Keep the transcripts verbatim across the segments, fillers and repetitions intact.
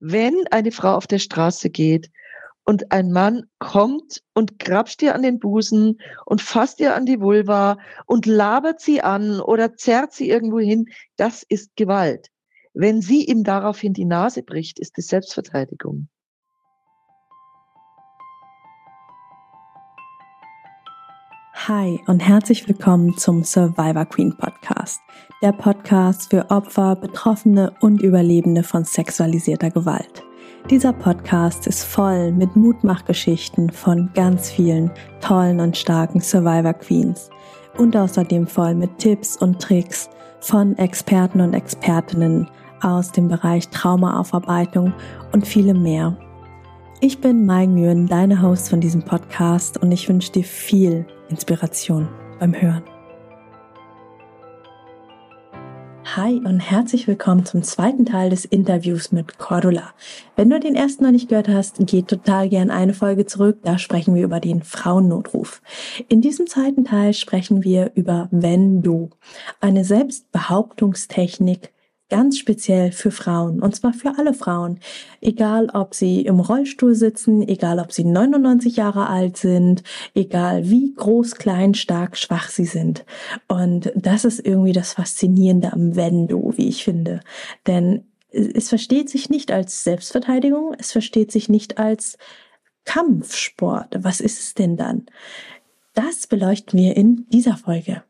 wenn eine Frau auf der Straße geht und ein Mann kommt und grapscht ihr an den Busen und fasst ihr an die Vulva und labert sie an oder zerrt sie irgendwo hin, das ist Gewalt. Wenn sie ihm daraufhin die Nase bricht, ist es Selbstverteidigung. Hi und herzlich willkommen zum Survivor Queen Podcast, der Podcast für Opfer, Betroffene und Überlebende von sexualisierter Gewalt. Dieser Podcast ist voll mit Mutmachgeschichten von ganz vielen tollen und starken Survivor Queens und außerdem voll mit Tipps und Tricks von Experten und Expertinnen aus dem Bereich Traumaaufarbeitung und vielem mehr. Ich bin Mai Nguyen, deine Host von diesem Podcast und ich wünsche dir viel Inspiration beim Hören. Hi und herzlich willkommen zum zweiten Teil des Interviews mit Cordula. Wenn du den ersten noch nicht gehört hast, geh total gern eine Folge zurück, da sprechen wir über den Frauennotruf. In diesem zweiten Teil sprechen wir über WenDo, eine Selbstbehauptungstechnik, ganz speziell für Frauen, und zwar für alle Frauen, egal ob sie im Rollstuhl sitzen, egal ob sie neunundneunzig Jahre alt sind, egal wie groß, klein, stark, schwach sie sind. Und das ist irgendwie das Faszinierende am WenDo, wie ich finde, denn es versteht sich nicht als Selbstverteidigung, es versteht sich nicht als Kampfsport. Was ist es denn dann? Das beleuchten wir in dieser Folge.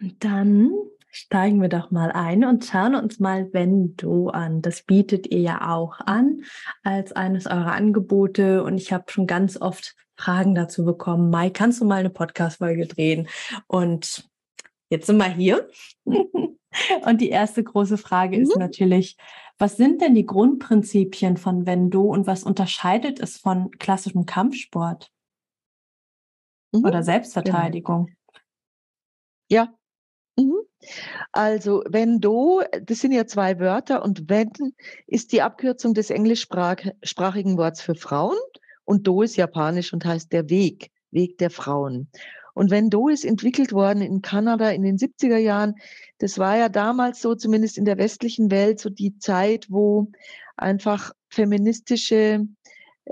Und dann steigen wir doch mal ein und schauen uns mal WenDo an. Das bietet ihr ja auch an als eines eurer Angebote und ich habe schon ganz oft Fragen dazu bekommen. Mai, kannst du mal eine Podcast-Folge drehen? Und jetzt sind wir hier. Und die erste große Frage mhm. ist natürlich, was sind denn die Grundprinzipien von WenDo und was unterscheidet es von klassischem Kampfsport mhm. oder Selbstverteidigung? Ja. ja. Also WenDo, das sind ja zwei Wörter und Wen ist die Abkürzung des englischsprachigen Wortes für Frauen und Do ist japanisch und heißt der Weg, Weg der Frauen. Und WenDo ist entwickelt worden in Kanada in den siebziger Jahren. Das war ja damals so, zumindest in der westlichen Welt, so die Zeit, wo einfach feministische,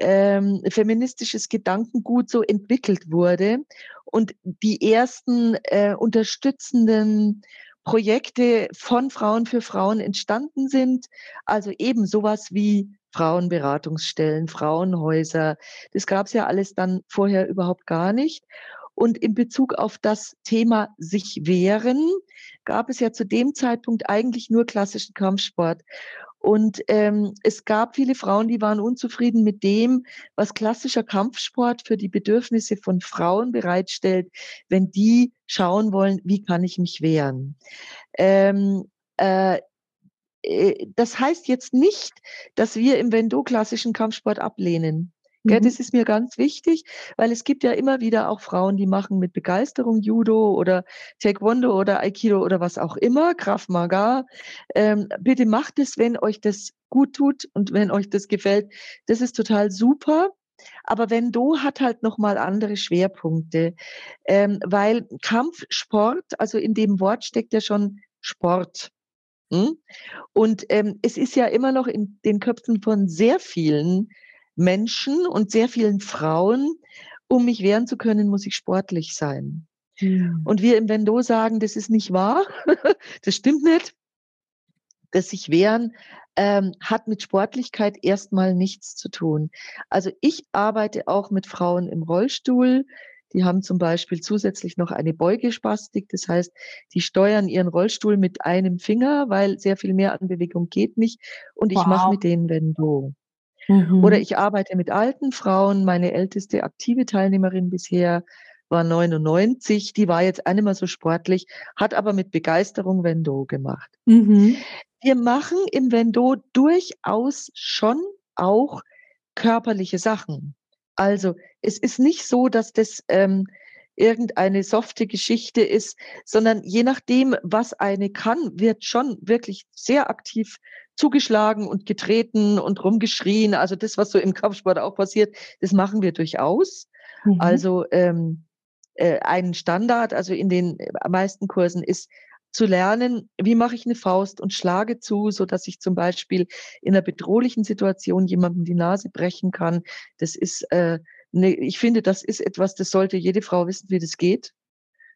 ähm, feministisches Gedankengut so entwickelt wurde. Und die ersten äh, unterstützenden Projekte von Frauen für Frauen entstanden sind. Also eben sowas wie Frauenberatungsstellen, Frauenhäuser. Das gab es ja alles dann vorher überhaupt gar nicht. Und in Bezug auf das Thema sich wehren, gab es ja zu dem Zeitpunkt eigentlich nur klassischen Kampfsport. Und ähm, es gab viele Frauen, die waren unzufrieden mit dem, was klassischer Kampfsport für die Bedürfnisse von Frauen bereitstellt, wenn die schauen wollen, wie kann ich mich wehren. Ähm, äh, das heißt jetzt nicht, dass wir im WenDo klassischen Kampfsport ablehnen. Mhm. Das ist mir ganz wichtig, weil es gibt ja immer wieder auch Frauen, die machen mit Begeisterung Judo oder Taekwondo oder Aikido oder was auch immer, Krav Maga. Ähm, bitte macht es, wenn euch das gut tut und wenn euch das gefällt. Das ist total super. Aber WenDo hat halt nochmal andere Schwerpunkte, ähm, weil Kampfsport, also in dem Wort steckt ja schon Sport. Hm? Und ähm, es ist ja immer noch in den Köpfen von sehr vielen Menschen und sehr vielen Frauen, um mich wehren zu können, muss ich sportlich sein. Ja. Und wir im WenDo sagen, das ist nicht wahr, das stimmt nicht. Das sich wehren ähm, hat mit Sportlichkeit erstmal nichts zu tun. Also ich arbeite auch mit Frauen im Rollstuhl. Die haben zum Beispiel zusätzlich noch eine Beugespastik. Das heißt, die steuern ihren Rollstuhl mit einem Finger, weil sehr viel mehr an Bewegung geht nicht. Und wow. Ich mache mit denen WenDo. Mhm. Oder ich arbeite mit alten Frauen. Meine älteste aktive Teilnehmerin bisher war neunundneunzig. Die war jetzt auch nicht mehr so sportlich, hat aber mit Begeisterung WenDo gemacht. Mhm. Wir machen im WenDo durchaus schon auch körperliche Sachen. Also es ist nicht so, dass das ähm, irgendeine softe Geschichte ist, sondern je nachdem, was eine kann, wird schon wirklich sehr aktiv zugeschlagen und getreten und rumgeschrien. Also das, was so im Kampfsport auch passiert, das machen wir durchaus. Mhm. Also ähm, äh, ein Standard, also in den meisten Kursen ist zu lernen, wie mache ich eine Faust und schlage zu, sodass ich zum Beispiel in einer bedrohlichen Situation jemandem die Nase brechen kann. Das ist, äh, ne, ich finde, das ist etwas, das sollte jede Frau wissen, wie das geht.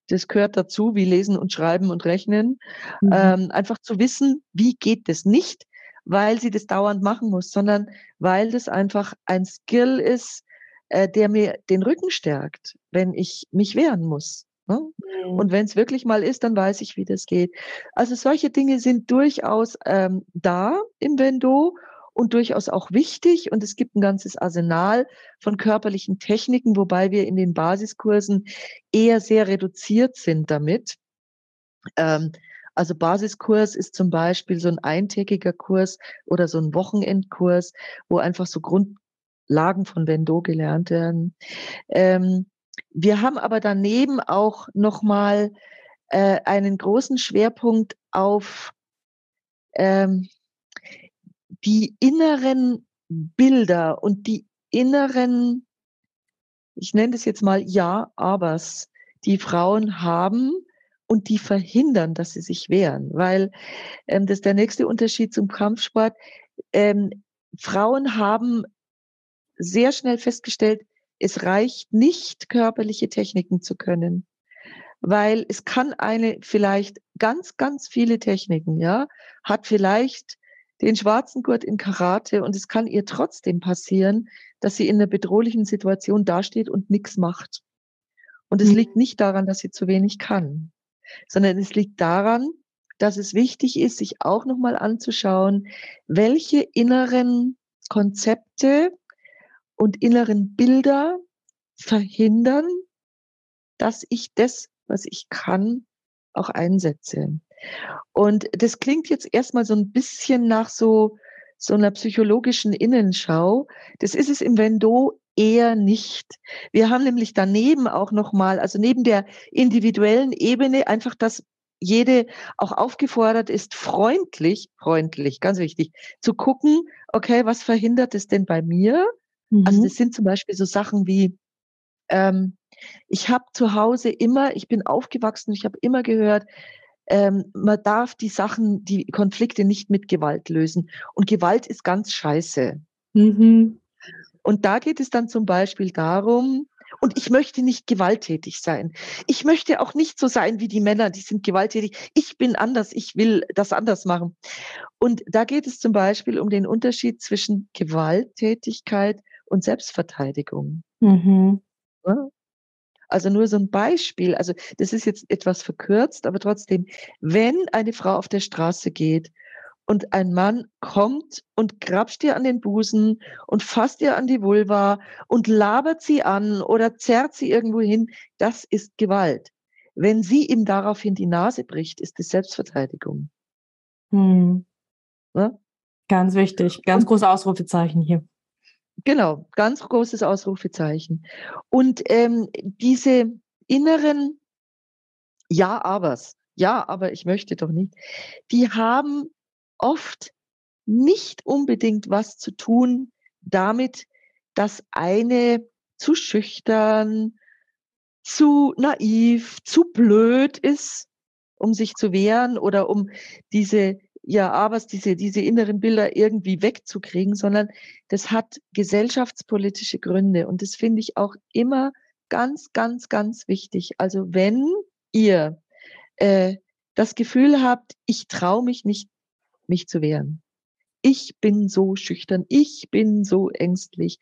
Das gehört dazu, wie lesen und schreiben und rechnen. Mhm. Ähm, einfach zu wissen, wie geht das nicht, weil sie das dauernd machen muss, sondern weil das einfach ein Skill ist, äh, der mir den Rücken stärkt, wenn ich mich wehren muss. Ne? Mhm. Und wenn es wirklich mal ist, dann weiß ich, wie das geht. Also solche Dinge sind durchaus ähm, da im WenDo und durchaus auch wichtig. Und es gibt ein ganzes Arsenal von körperlichen Techniken, wobei wir in den Basiskursen eher sehr reduziert sind damit. Ähm, Also Basiskurs ist zum Beispiel so ein eintägiger Kurs oder so ein Wochenendkurs, wo einfach so Grundlagen von WenDo gelernt werden. Ähm, wir haben aber daneben auch nochmal äh, einen großen Schwerpunkt auf ähm, die inneren Bilder und die inneren, ich nenne das jetzt mal Ja-Abers, die Frauen haben, und die verhindern, dass sie sich wehren. Weil ähm, das ist der nächste Unterschied zum Kampfsport. Ähm, Frauen haben sehr schnell festgestellt, es reicht nicht, körperliche Techniken zu können. Weil es kann eine vielleicht ganz, ganz viele Techniken, ja, hat vielleicht den schwarzen Gurt in Karate und es kann ihr trotzdem passieren, dass sie in einer bedrohlichen Situation dasteht und nichts macht. Und es liegt nicht daran, dass sie zu wenig kann, sondern es liegt daran, dass es wichtig ist, sich auch nochmal anzuschauen, welche inneren Konzepte und inneren Bilder verhindern, dass ich das, was ich kann, auch einsetze. Und das klingt jetzt erstmal so ein bisschen nach so, so einer psychologischen Innenschau. Das ist es im WenDo eher nicht. Wir haben nämlich daneben auch nochmal, also neben der individuellen Ebene, einfach, dass jede auch aufgefordert ist, freundlich, freundlich, ganz wichtig, zu gucken, okay, was verhindert es denn bei mir? Mhm. Also das sind zum Beispiel so Sachen wie, ähm, ich habe zu Hause immer, ich bin aufgewachsen, ich habe immer gehört, Ähm, man darf die Sachen, die Konflikte nicht mit Gewalt lösen. Und Gewalt ist ganz scheiße. Mhm. Und da geht es dann zum Beispiel darum, und ich möchte nicht gewalttätig sein. Ich möchte auch nicht so sein wie die Männer, die sind gewalttätig. Ich bin anders, ich will das anders machen. Und da geht es zum Beispiel um den Unterschied zwischen Gewalttätigkeit und Selbstverteidigung. Mhm. Ja? Also nur so ein Beispiel, also das ist jetzt etwas verkürzt, aber trotzdem, wenn eine Frau auf der Straße geht und ein Mann kommt und grapscht ihr an den Busen und fasst ihr an die Vulva und labert sie an oder zerrt sie irgendwo hin, das ist Gewalt. Wenn sie ihm daraufhin die Nase bricht, ist es Selbstverteidigung. Hm. Ja? Ganz wichtig, ganz große Ausrufezeichen hier. Genau, ganz großes Ausrufezeichen. Und ähm, diese inneren Ja-Abers, ja, aber ich möchte doch nicht, die haben oft nicht unbedingt was zu tun damit, dass eine zu schüchtern, zu naiv, zu blöd ist, um sich zu wehren oder um diese ja, aber diese, diese inneren Bilder irgendwie wegzukriegen, sondern das hat gesellschaftspolitische Gründe. Und das finde ich auch immer ganz, ganz, ganz wichtig. Also wenn ihr äh, das Gefühl habt, ich traue mich nicht, mich zu wehren. Ich bin so schüchtern, ich bin so ängstlich.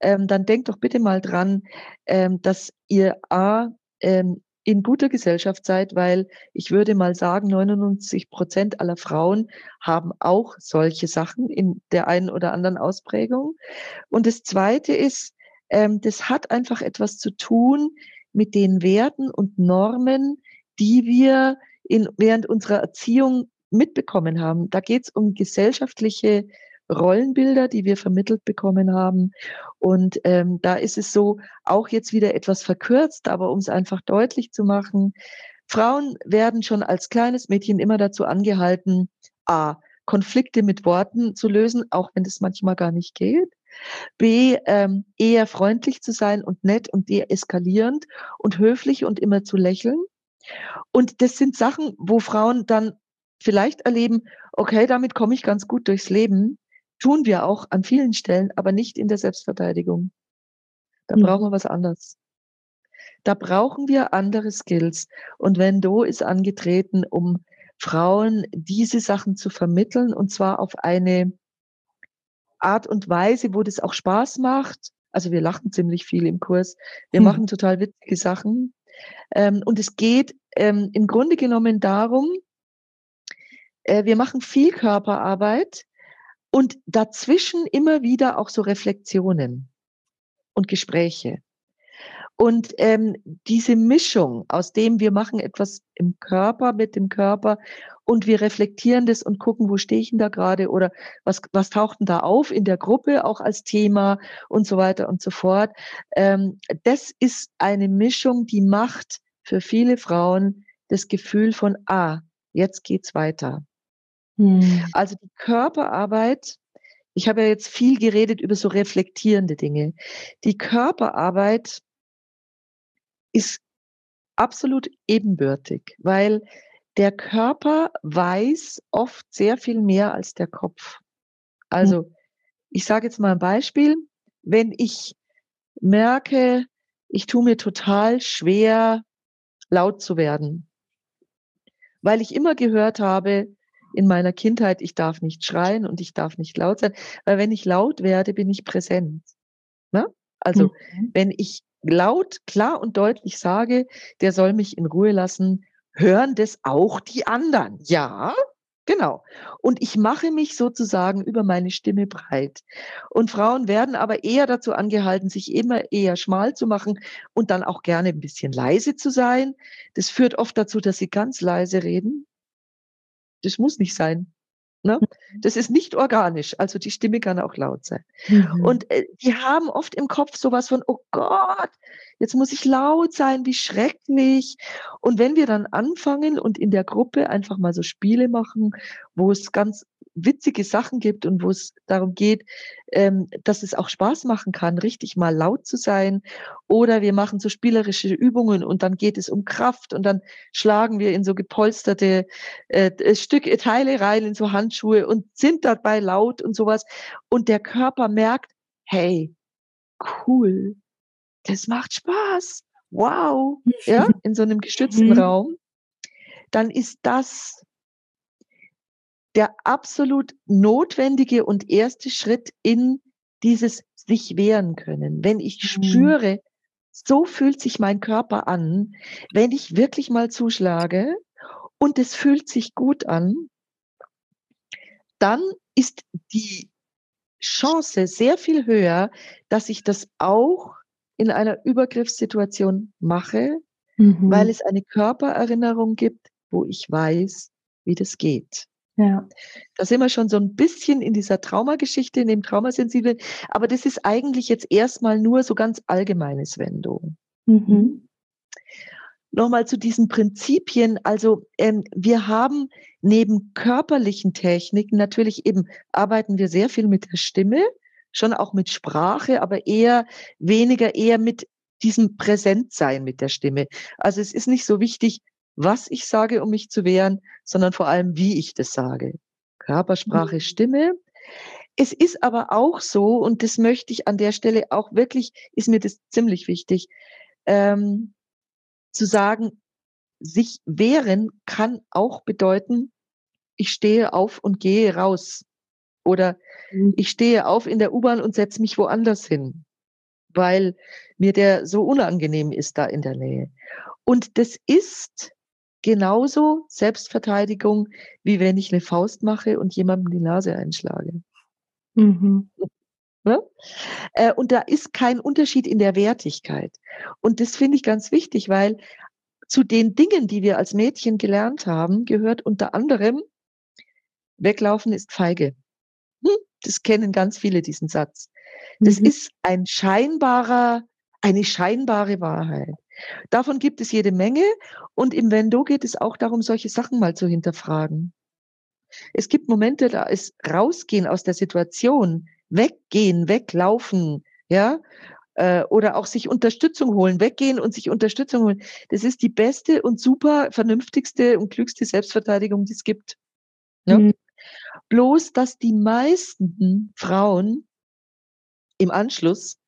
Ähm, dann denkt doch bitte mal dran, ähm, dass ihr A, ähm, in guter Gesellschaft seid, weil ich würde mal sagen, neunundneunzig Prozent aller Frauen haben auch solche Sachen in der einen oder anderen Ausprägung. Und das Zweite ist, ähm, das hat einfach etwas zu tun mit den Werten und Normen, die wir in, während unserer Erziehung mitbekommen haben. Da geht es um gesellschaftliche Rollenbilder, die wir vermittelt bekommen haben. Und ähm, da ist es so, auch jetzt wieder etwas verkürzt, aber um es einfach deutlich zu machen, Frauen werden schon als kleines Mädchen immer dazu angehalten, a, Konflikte mit Worten zu lösen, auch wenn das manchmal gar nicht geht, b, ähm, eher freundlich zu sein und nett und deeskalierend und höflich und immer zu lächeln. Und das sind Sachen, wo Frauen dann vielleicht erleben, okay, damit komme ich ganz gut durchs Leben. Tun wir auch an vielen Stellen, aber nicht in der Selbstverteidigung. Da mhm. brauchen wir was anderes. Da brauchen wir andere Skills. Und WenDo ist angetreten, um Frauen diese Sachen zu vermitteln, und zwar auf eine Art und Weise, wo das auch Spaß macht. Also wir lachen ziemlich viel im Kurs. Wir mhm. machen total witzige Sachen. Ähm, und es geht ähm, im Grunde genommen darum, äh, wir machen viel Körperarbeit und dazwischen immer wieder auch so Reflexionen und Gespräche. Und ähm, diese Mischung, aus dem wir machen etwas im Körper, mit dem Körper, und wir reflektieren das und gucken, wo stehe ich denn da gerade, oder was, was taucht denn da auf in der Gruppe, auch als Thema und so weiter und so fort. Ähm, das ist eine Mischung, die macht für viele Frauen das Gefühl von, ah, jetzt geht's weiter. Hm. Also die Körperarbeit, ich habe ja jetzt viel geredet über so reflektierende Dinge. Die Körperarbeit ist absolut ebenbürtig, weil der Körper weiß oft sehr viel mehr als der Kopf. Also ich sage jetzt mal ein Beispiel. Wenn ich merke, ich tue mir total schwer, laut zu werden, weil ich immer gehört habe in meiner Kindheit, ich darf nicht schreien und ich darf nicht laut sein, weil wenn ich laut werde, bin ich präsent. Na? Also mhm. wenn ich laut, klar und deutlich sage, der soll mich in Ruhe lassen, hören das auch die anderen. Ja, genau. Und ich mache mich sozusagen über meine Stimme breit. Und Frauen werden aber eher dazu angehalten, sich immer eher schmal zu machen und dann auch gerne ein bisschen leise zu sein. Das führt oft dazu, dass sie ganz leise reden. Das muss nicht sein. Ne? Das ist nicht organisch, also die Stimme kann auch laut sein. Mhm. Und äh, die haben oft im Kopf sowas von, oh Gott, jetzt muss ich laut sein, wie schrecklich. Und wenn wir dann anfangen und in der Gruppe einfach mal so Spiele machen, wo es ganz witzige Sachen gibt und wo es darum geht, ähm, dass es auch Spaß machen kann, richtig mal laut zu sein, oder wir machen so spielerische Übungen und dann geht es um Kraft und dann schlagen wir in so gepolsterte äh, Stücke, Teile rein, in so Handschuhe und sind dabei laut und sowas, und der Körper merkt, hey, cool, das macht Spaß, wow, ja, in so einem gestützten mhm. Raum, dann ist das der absolut notwendige und erste Schritt in dieses sich wehren können. Wenn ich spüre, so fühlt sich mein Körper an, wenn ich wirklich mal zuschlage und es fühlt sich gut an, dann ist die Chance sehr viel höher, dass ich das auch in einer Übergriffssituation mache, mhm. weil es eine Körpererinnerung gibt, wo ich weiß, wie das geht. Ja. Da sind wir schon so ein bisschen in dieser Traumageschichte, in dem Traumasensiblen, aber das ist eigentlich jetzt erstmal nur so ganz allgemeines WenDo. Mhm. Nochmal zu diesen Prinzipien, also ähm, wir haben neben körperlichen Techniken natürlich eben, arbeiten wir sehr viel mit der Stimme, schon auch mit Sprache, aber eher weniger, eher mit diesem Präsentsein mit der Stimme. Also es ist nicht so wichtig, was ich sage, um mich zu wehren, sondern vor allem, wie ich das sage. Körpersprache, mhm. Stimme. Es ist aber auch so, und das möchte ich an der Stelle auch wirklich, ist mir das ziemlich wichtig, ähm, zu sagen, sich wehren kann auch bedeuten, ich stehe auf und gehe raus. Oder mhm. ich stehe auf in der U-Bahn und setze mich woanders hin, weil mir der so unangenehm ist da in der Nähe. Und das ist genauso Selbstverteidigung, wie wenn ich eine Faust mache und jemandem die Nase einschlage. Mhm. Ne? Und da ist kein Unterschied in der Wertigkeit. Und das finde ich ganz wichtig, weil zu den Dingen, die wir als Mädchen gelernt haben, gehört unter anderem, weglaufen ist feige. Hm? Das kennen ganz viele, diesen Satz. Das mhm. ist ein scheinbarer, eine scheinbare Wahrheit. Davon gibt es jede Menge, und im WenDo geht es auch darum, solche Sachen mal zu hinterfragen. Es gibt Momente, da ist rausgehen aus der Situation, weggehen, weglaufen, ja, äh, oder auch sich Unterstützung holen, weggehen und sich Unterstützung holen. Das ist die beste und super vernünftigste und klügste Selbstverteidigung, die es gibt. Ja? Mhm. Bloß, dass die meisten Frauen im Anschluss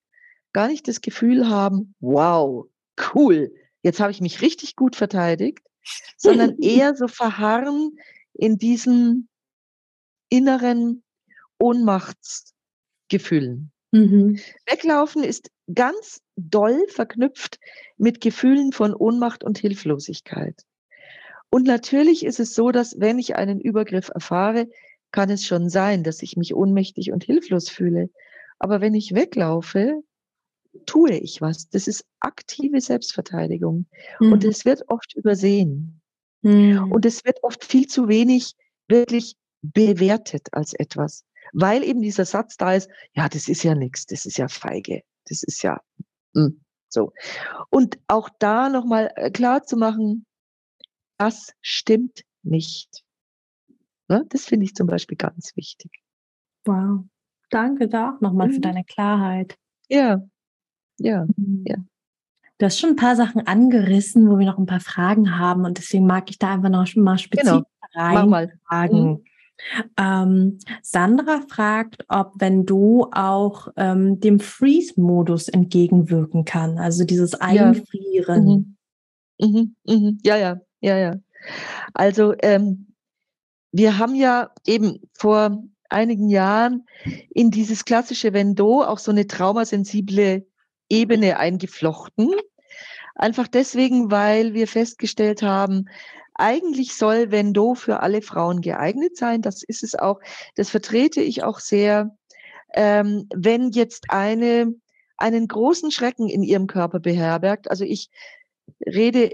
gar nicht das Gefühl haben, wow, cool, jetzt habe ich mich richtig gut verteidigt, sondern eher so verharren in diesen inneren Ohnmachtsgefühlen. Mhm. Weglaufen ist ganz doll verknüpft mit Gefühlen von Ohnmacht und Hilflosigkeit. Und natürlich ist es so, dass wenn ich einen Übergriff erfahre, kann es schon sein, dass ich mich ohnmächtig und hilflos fühle. Aber wenn ich weglaufe, tue ich was. Das ist aktive Selbstverteidigung. Mhm. Und es wird oft übersehen. Mhm. Und es wird oft viel zu wenig wirklich bewertet als etwas. Weil eben dieser Satz da ist, ja, das ist ja nichts, das ist ja feige, das ist ja mh, so. Und auch da nochmal klar zu machen, das stimmt nicht. Ne? Das finde ich zum Beispiel ganz wichtig. Wow. Danke da auch nochmal mhm. für deine Klarheit. Ja, ja, ja. Du hast schon ein paar Sachen angerissen, wo wir noch ein paar Fragen haben und deswegen mag ich da einfach noch mal speziell reinfragen. Genau. Ähm, Sandra fragt, ob WenDo auch ähm, dem Freeze-Modus entgegenwirken kann, also dieses Einfrieren. Ja, mhm. Mhm. Mhm. Ja, ja, ja, ja. Also ähm, wir haben ja eben vor einigen Jahren in dieses klassische WenDo auch so eine traumasensible Ebene eingeflochten. Einfach deswegen, weil wir festgestellt haben, eigentlich soll WenDo für alle Frauen geeignet sein. Das ist es auch. Das vertrete ich auch sehr. Ähm, wenn jetzt eine einen großen Schrecken in ihrem Körper beherbergt, also ich rede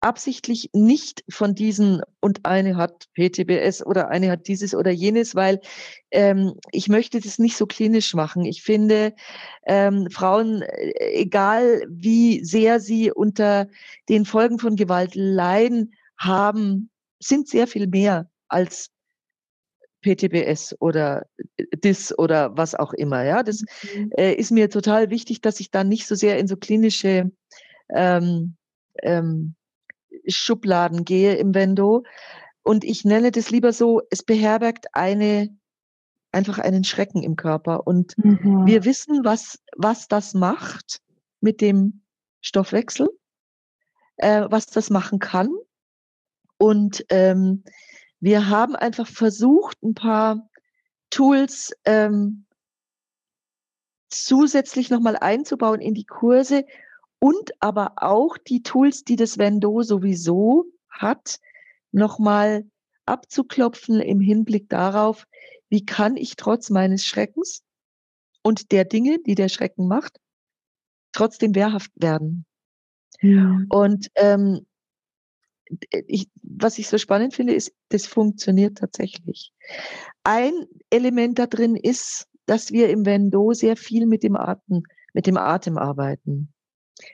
absichtlich nicht von diesen und eine hat P T B S oder eine hat dieses oder jenes, weil ähm, ich möchte das nicht so klinisch machen. Ich finde, ähm, Frauen, egal wie sehr sie unter den Folgen von Gewalt leiden, haben, sind sehr viel mehr als P T B S oder D I S oder was auch immer. Ja, das äh, ist mir total wichtig, dass ich da nicht so sehr in so klinische ähm, ähm, Schubladen gehe im WenDo. Und ich nenne das lieber so, es beherbergt eine, einfach einen Schrecken im Körper. Und mhm. wir wissen, was, was das macht mit dem Stoffwechsel, äh, was das machen kann. Und ähm, wir haben einfach versucht, ein paar Tools ähm, zusätzlich nochmal einzubauen in die Kurse und aber auch die Tools, die das WenDo sowieso hat, nochmal abzuklopfen im Hinblick darauf, wie kann ich trotz meines Schreckens und der Dinge, die der Schrecken macht, trotzdem wehrhaft werden. Ja. Und ähm, Ich, was ich so spannend finde, ist, das funktioniert tatsächlich. Ein Element da drin ist, dass wir im WenDo sehr viel mit dem Atem, mit dem Atem arbeiten.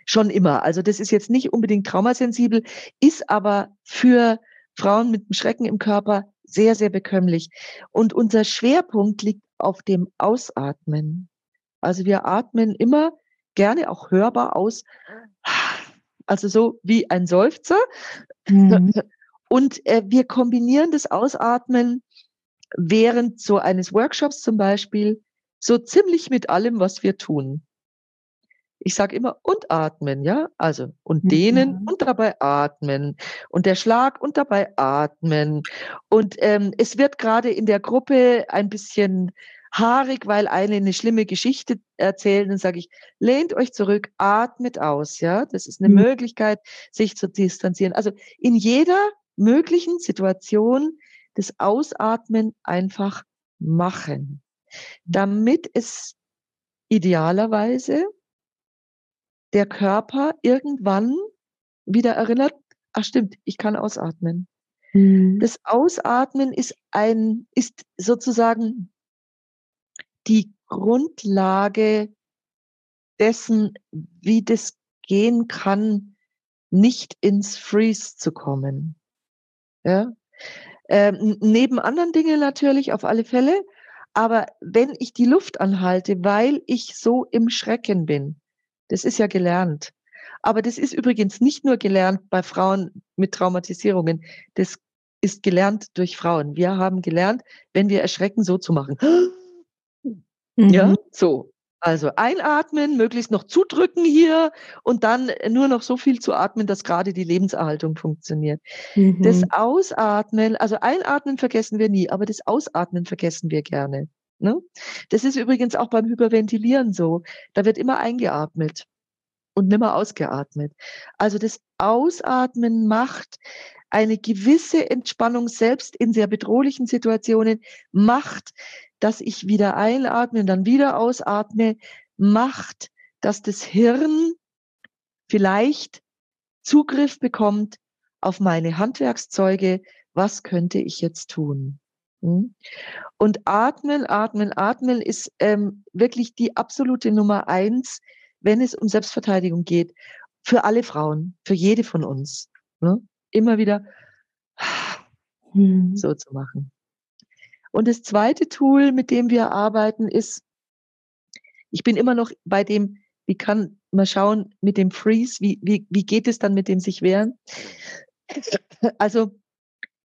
Schon immer. Also das ist jetzt nicht unbedingt traumasensibel, ist aber für Frauen mit dem Schrecken im Körper sehr, sehr bekömmlich. Und unser Schwerpunkt liegt auf dem Ausatmen. Also wir atmen immer gerne auch hörbar aus, also so wie ein Seufzer. Mhm. Und äh, wir kombinieren das Ausatmen während so eines Workshops zum Beispiel so ziemlich mit allem, was wir tun. Ich sage immer und atmen, ja, also und dehnen mhm. und dabei atmen und der Schlag und dabei atmen. Und ähm, es wird gerade in der Gruppe ein bisschen haarig, weil eine eine schlimme Geschichte erzählt, dann sage ich, lehnt euch zurück, atmet aus, ja, das ist eine mhm. Möglichkeit, sich zu distanzieren. Also in jeder möglichen Situation das Ausatmen einfach machen, damit es idealerweise der Körper irgendwann wieder erinnert, ach stimmt, ich kann ausatmen. Mhm. Das Ausatmen ist ein, ist sozusagen die Grundlage dessen, wie das gehen kann, nicht ins Freeze zu kommen. Ja? Ähm, neben anderen Dingen natürlich, auf alle Fälle. Aber wenn ich die Luft anhalte, weil ich so im Schrecken bin, das ist ja gelernt. Aber das ist übrigens nicht nur gelernt bei Frauen mit Traumatisierungen, das ist gelernt durch Frauen. Wir haben gelernt, wenn wir erschrecken, so zu machen. Mhm. Ja, so. Also einatmen, möglichst noch zudrücken hier und dann nur noch so viel zu atmen, dass gerade die Lebenserhaltung funktioniert. Mhm. Das Ausatmen, also einatmen vergessen wir nie, aber das Ausatmen vergessen wir gerne. Ne? Das ist übrigens auch beim Hyperventilieren so. Da wird immer eingeatmet und nimmer ausgeatmet. Also das Ausatmen macht eine gewisse Entspannung, selbst in sehr bedrohlichen Situationen, macht, dass ich wieder einatme und dann wieder ausatme, macht, dass das Hirn vielleicht Zugriff bekommt auf meine Handwerkszeuge. Was könnte ich jetzt tun? Und atmen, atmen, atmen ist ähm, wirklich die absolute Nummer eins, wenn es um Selbstverteidigung geht. Für alle Frauen, für jede von uns. Ne? Immer wieder hm. so zu machen. Und das zweite Tool, mit dem wir arbeiten, ist, ich bin immer noch bei dem, wie kann man schauen, mit dem Freeze, wie, wie, wie geht es dann mit dem sich wehren? Also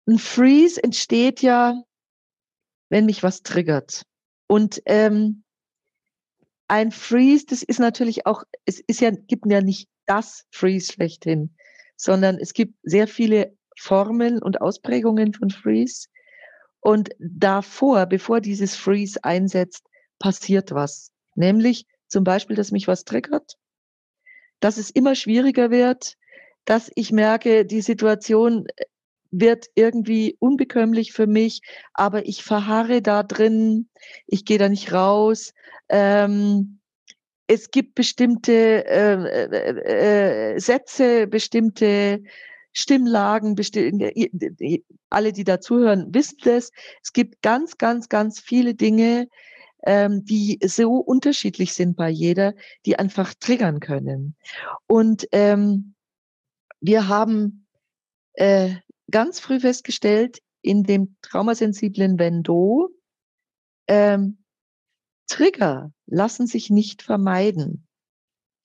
ein Freeze entsteht ja, wenn mich was triggert. Und ähm, ein Freeze, das ist natürlich auch, es ist ja, gibt ja nicht das Freeze schlechthin, sondern es gibt sehr viele Formen und Ausprägungen von Freeze. Und davor, bevor dieses Freeze einsetzt, passiert was. Nämlich zum Beispiel, dass mich was triggert, dass es immer schwieriger wird, dass ich merke, die Situation wird irgendwie unbekömmlich für mich, aber ich verharre da drin, ich gehe da nicht raus. Ähm, es gibt bestimmte äh, äh, Sätze, bestimmte Stimmlagen, alle, die da zuhören, wissen das. Es gibt ganz, ganz, ganz viele Dinge, ähm, die so unterschiedlich sind bei jeder, die einfach triggern können. Und ähm, wir haben äh, ganz früh festgestellt, in dem traumasensiblen WenDo, ähm, Trigger lassen sich nicht vermeiden.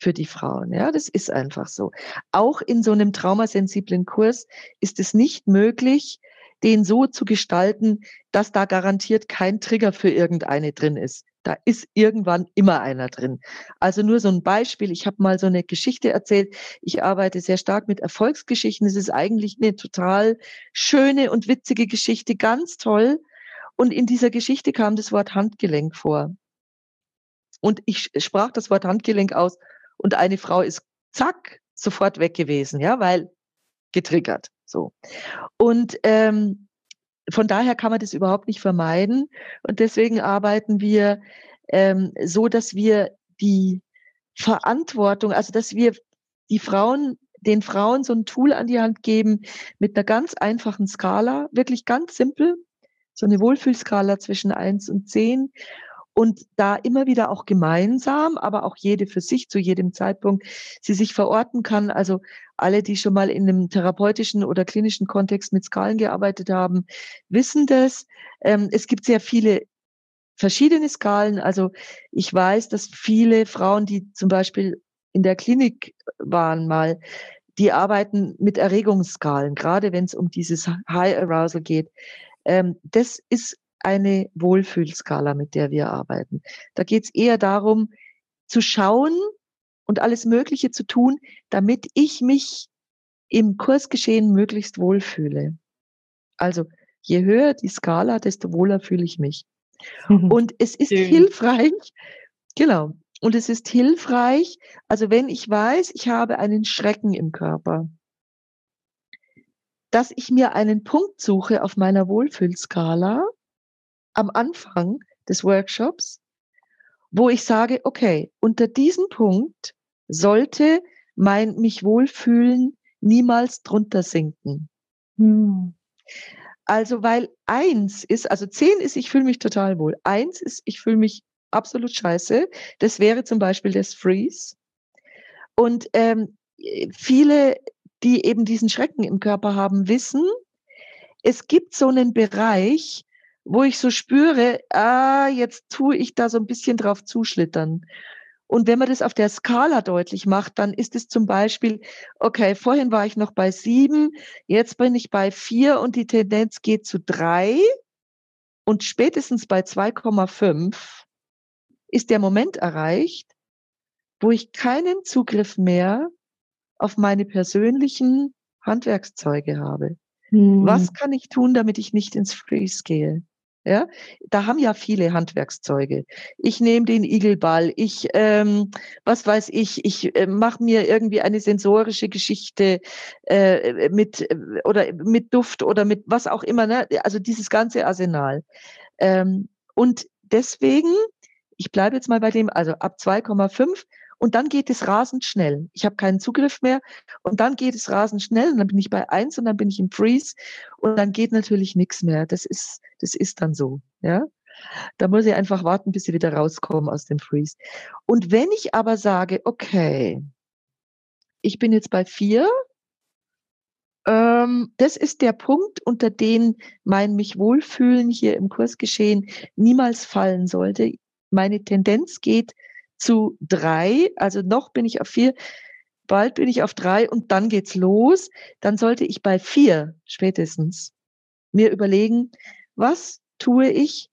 Für die Frauen, ja, das ist einfach so. Auch in so einem traumasensiblen Kurs ist es nicht möglich, den so zu gestalten, dass da garantiert kein Trigger für irgendeine drin ist. Da ist irgendwann immer einer drin. Also nur so ein Beispiel, ich habe mal so eine Geschichte erzählt, ich arbeite sehr stark mit Erfolgsgeschichten, es ist eigentlich eine total schöne und witzige Geschichte, ganz toll. Und in dieser Geschichte kam das Wort Handgelenk vor. Und ich sprach das Wort Handgelenk aus, und eine Frau ist, zack, sofort weg gewesen, ja, weil getriggert, so. Und ähm, von daher kann man das überhaupt nicht vermeiden. Und deswegen arbeiten wir ähm, so, dass wir die Verantwortung, also dass wir die Frauen, den Frauen so ein Tool an die Hand geben mit einer ganz einfachen Skala, wirklich ganz simpel, so eine Wohlfühlskala zwischen eins und zehn. Und da immer wieder auch gemeinsam, aber auch jede für sich zu jedem Zeitpunkt, sie sich verorten kann. Also alle, die schon mal in einem therapeutischen oder klinischen Kontext mit Skalen gearbeitet haben, wissen das. Ähm, es gibt sehr viele verschiedene Skalen. Also ich weiß, dass viele Frauen, die zum Beispiel in der Klinik waren mal, die arbeiten mit Erregungsskalen, gerade wenn es um dieses High Arousal geht. Ähm, das ist eine Wohlfühlskala, mit der wir arbeiten. Da geht es eher darum, zu schauen und alles Mögliche zu tun, damit ich mich im Kursgeschehen möglichst wohlfühle. Also je höher die Skala, desto wohler fühle ich mich. Mhm. Und es ist Schön. hilfreich, genau, und es ist hilfreich, also wenn ich weiß, ich habe einen Schrecken im Körper, dass ich mir einen Punkt suche auf meiner Wohlfühlskala, am Anfang des Workshops, wo ich sage, okay, unter diesem Punkt sollte mein mich wohlfühlen niemals drunter sinken. Hm. Also weil eins ist, also zehn ist, ich fühle mich total wohl. Eins ist, ich fühle mich absolut scheiße. Das wäre zum Beispiel das Freeze. Und ähm, viele, die eben diesen Schrecken im Körper haben, wissen, es gibt so einen Bereich, wo ich so spüre, ah, jetzt tue ich da so ein bisschen drauf zuschlittern. Und wenn man das auf der Skala deutlich macht, dann ist es zum Beispiel, okay, vorhin war ich noch bei sieben, jetzt bin ich bei vier und die Tendenz geht zu drei und spätestens bei zwei Komma fünf ist der Moment erreicht, wo ich keinen Zugriff mehr auf meine persönlichen Handwerkszeuge habe. Hm. Was kann ich tun, damit ich nicht ins Freeze gehe? Ja, da haben ja viele Handwerkszeuge. Ich nehme den Igelball, ich, ähm, was weiß ich, ich äh, mache mir irgendwie eine sensorische Geschichte äh, mit oder mit Duft oder mit was auch immer, ne? Also dieses ganze Arsenal. Ähm, und deswegen, ich bleibe jetzt mal bei dem, also ab zwei Komma fünf und dann geht es rasend schnell. Ich habe keinen Zugriff mehr und dann geht es rasend schnell und dann bin ich bei eins und dann bin ich im Freeze und dann geht natürlich nichts mehr. Das ist, das ist dann so. Ja? Da muss ich einfach warten, bis ich wieder rauskomme aus dem Freeze. Und wenn ich aber sage, okay, ich bin jetzt bei vier, ähm, das ist der Punkt, unter den mein Mich-Wohlfühlen hier im Kursgeschehen niemals fallen sollte. Meine Tendenz geht zu drei, also noch bin ich auf vier, bald bin ich auf drei und dann geht's los. Dann sollte ich bei vier spätestens mir überlegen, was tue ich,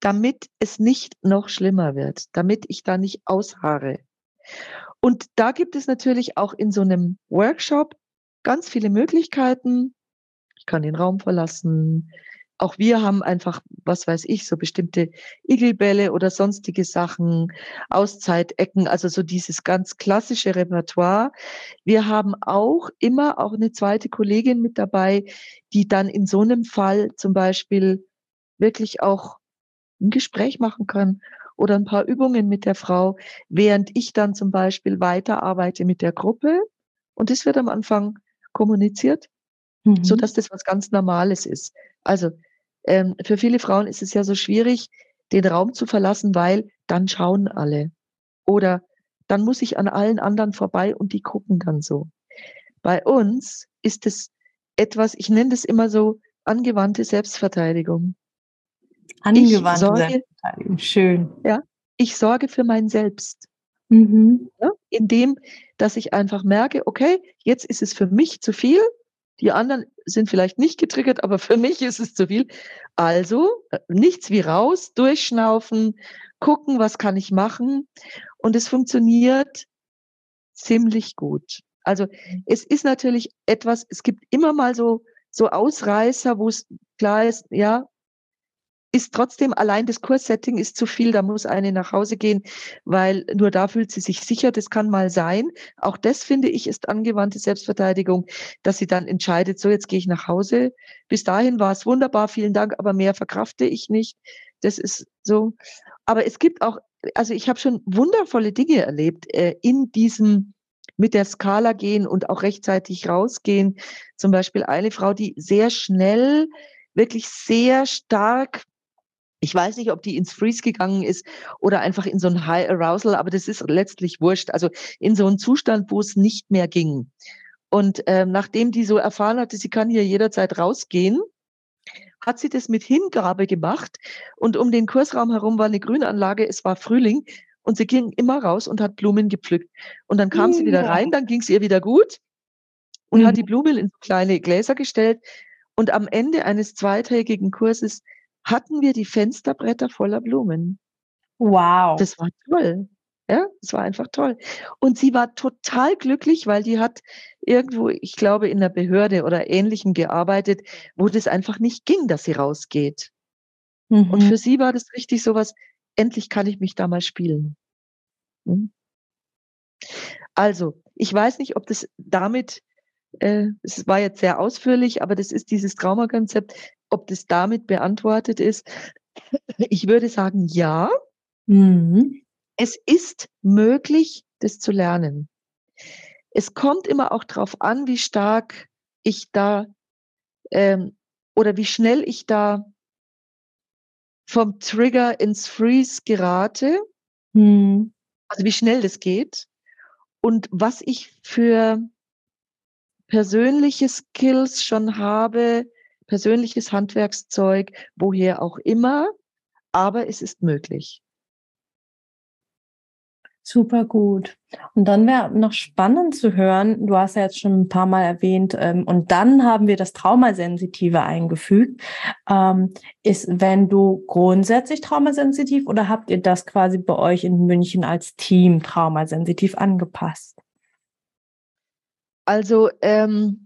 damit es nicht noch schlimmer wird, damit ich da nicht ausharre. Und da gibt es natürlich auch in so einem Workshop ganz viele Möglichkeiten. Ich kann den Raum verlassen. Auch wir haben einfach, was weiß ich, so bestimmte Igelbälle oder sonstige Sachen, Auszeit-Ecken, also so dieses ganz klassische Repertoire. Wir haben auch immer auch eine zweite Kollegin mit dabei, die dann in so einem Fall zum Beispiel wirklich auch ein Gespräch machen kann oder ein paar Übungen mit der Frau, während ich dann zum Beispiel weiterarbeite mit der Gruppe. Und das wird am Anfang kommuniziert, mhm. sodass das was ganz Normales ist. Also ähm, für viele Frauen ist es ja so schwierig, den Raum zu verlassen, weil dann schauen alle. Oder dann muss ich an allen anderen vorbei und die gucken dann so. Bei uns ist es etwas, ich nenne das immer so, angewandte Selbstverteidigung. Angewandte sorge, Selbstverteidigung, schön. Ja, ich sorge für mein Selbst. Mhm. Ja, indem, dass ich einfach merke, okay, jetzt ist es für mich zu viel. Die anderen sind vielleicht nicht getriggert, aber für mich ist es zu viel. Also nichts wie raus, durchschnaufen, gucken, was kann ich machen. Und es funktioniert ziemlich gut. Also es ist natürlich etwas, es gibt immer mal so, so Ausreißer, wo es klar ist, ja, ist trotzdem allein das Kurssetting ist zu viel, da muss eine nach Hause gehen, weil nur da fühlt sie sich sicher, das kann mal sein. Auch das, finde ich, ist angewandte Selbstverteidigung, dass sie dann entscheidet, so jetzt gehe ich nach Hause. Bis dahin war es wunderbar, vielen Dank, aber mehr verkrafte ich nicht. Das ist so. Aber es gibt auch, also ich habe schon wundervolle Dinge erlebt äh, in diesem mit der Skala gehen und auch rechtzeitig rausgehen. Zum Beispiel eine Frau, die sehr schnell, wirklich sehr stark, ich weiß nicht, ob die ins Freeze gegangen ist oder einfach in so ein High Arousal, aber das ist letztlich wurscht. Also in so einen Zustand, wo es nicht mehr ging. Und ähm, nachdem die so erfahren hatte, sie kann hier jederzeit rausgehen, hat sie das mit Hingabe gemacht. Und um den Kursraum herum war eine Grünanlage, es war Frühling. Und sie ging immer raus und hat Blumen gepflückt. Und dann kam ja. sie wieder rein, dann ging es ihr wieder gut und mhm. hat die Blumen in so kleine Gläser gestellt. Und am Ende eines zweitägigen Kurses hatten wir die Fensterbretter voller Blumen. Wow. Das war toll. Ja, das war einfach toll. Und sie war total glücklich, weil die hat irgendwo, ich glaube, in einer Behörde oder Ähnlichem gearbeitet, wo das einfach nicht ging, dass sie rausgeht. Mhm. Und für sie war das richtig sowas, endlich kann ich mich da mal spielen. Hm? Also, ich weiß nicht, ob das damit, äh, es war jetzt sehr ausführlich, aber das ist dieses Traumakonzept, ob das damit beantwortet ist. Ich würde sagen, ja. Mhm. Es ist möglich, das zu lernen. Es kommt immer auch darauf an, wie stark ich da ähm, oder wie schnell ich da vom Trigger ins Freeze gerate. Mhm. Also wie schnell das geht und was ich für persönliche Skills schon habe, persönliches Handwerkszeug, woher auch immer, aber es ist möglich. Super gut. Und dann wäre noch spannend zu hören, du hast ja jetzt schon ein paar Mal erwähnt, ähm, und dann haben wir das Traumasensitive eingefügt. Ähm, ist WenDo grundsätzlich traumasensitiv oder habt ihr das quasi bei euch in München als Team traumasensitiv angepasst? Also ähm,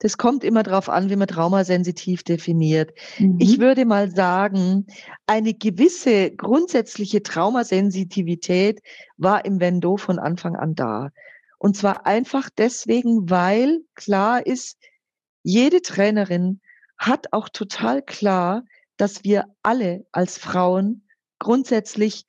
das kommt immer darauf an, wie man traumasensitiv definiert. Mhm. Ich würde mal sagen, eine gewisse grundsätzliche Traumasensitivität war im WenDo von Anfang an da. Und zwar einfach deswegen, weil klar ist, jede Trainerin hat auch total klar, dass wir alle als Frauen grundsätzlich,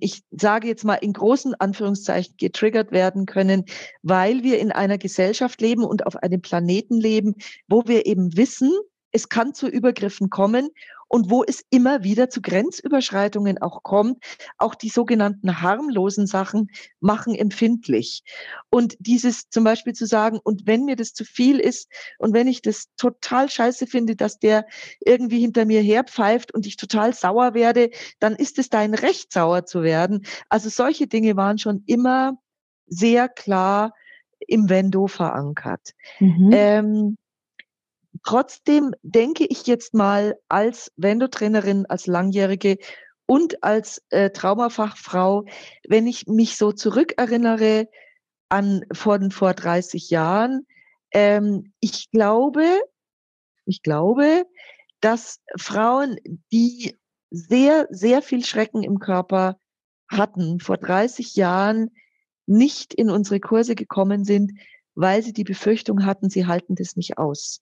ich sage jetzt mal in großen Anführungszeichen, getriggert werden können, weil wir in einer Gesellschaft leben und auf einem Planeten leben, wo wir eben wissen, es kann zu Übergriffen kommen und wo es immer wieder zu Grenzüberschreitungen auch kommt. Auch die sogenannten harmlosen Sachen machen empfindlich. Und dieses zum Beispiel zu sagen, und wenn mir das zu viel ist und wenn ich das total scheiße finde, dass der irgendwie hinter mir herpfeift und ich total sauer werde, dann ist es dein Recht, sauer zu werden. Also solche Dinge waren schon immer sehr klar im WenDo verankert. Mhm. Ähm, Trotzdem denke ich jetzt mal als WenDo-Trainerin, als Langjährige und als äh, Traumafachfrau, wenn ich mich so zurückerinnere an vor, vor dreißig Jahren, ähm, ich glaube, ich glaube, dass Frauen, die sehr, sehr viel Schrecken im Körper hatten, vor dreißig Jahren nicht in unsere Kurse gekommen sind, weil sie die Befürchtung hatten, sie halten das nicht aus.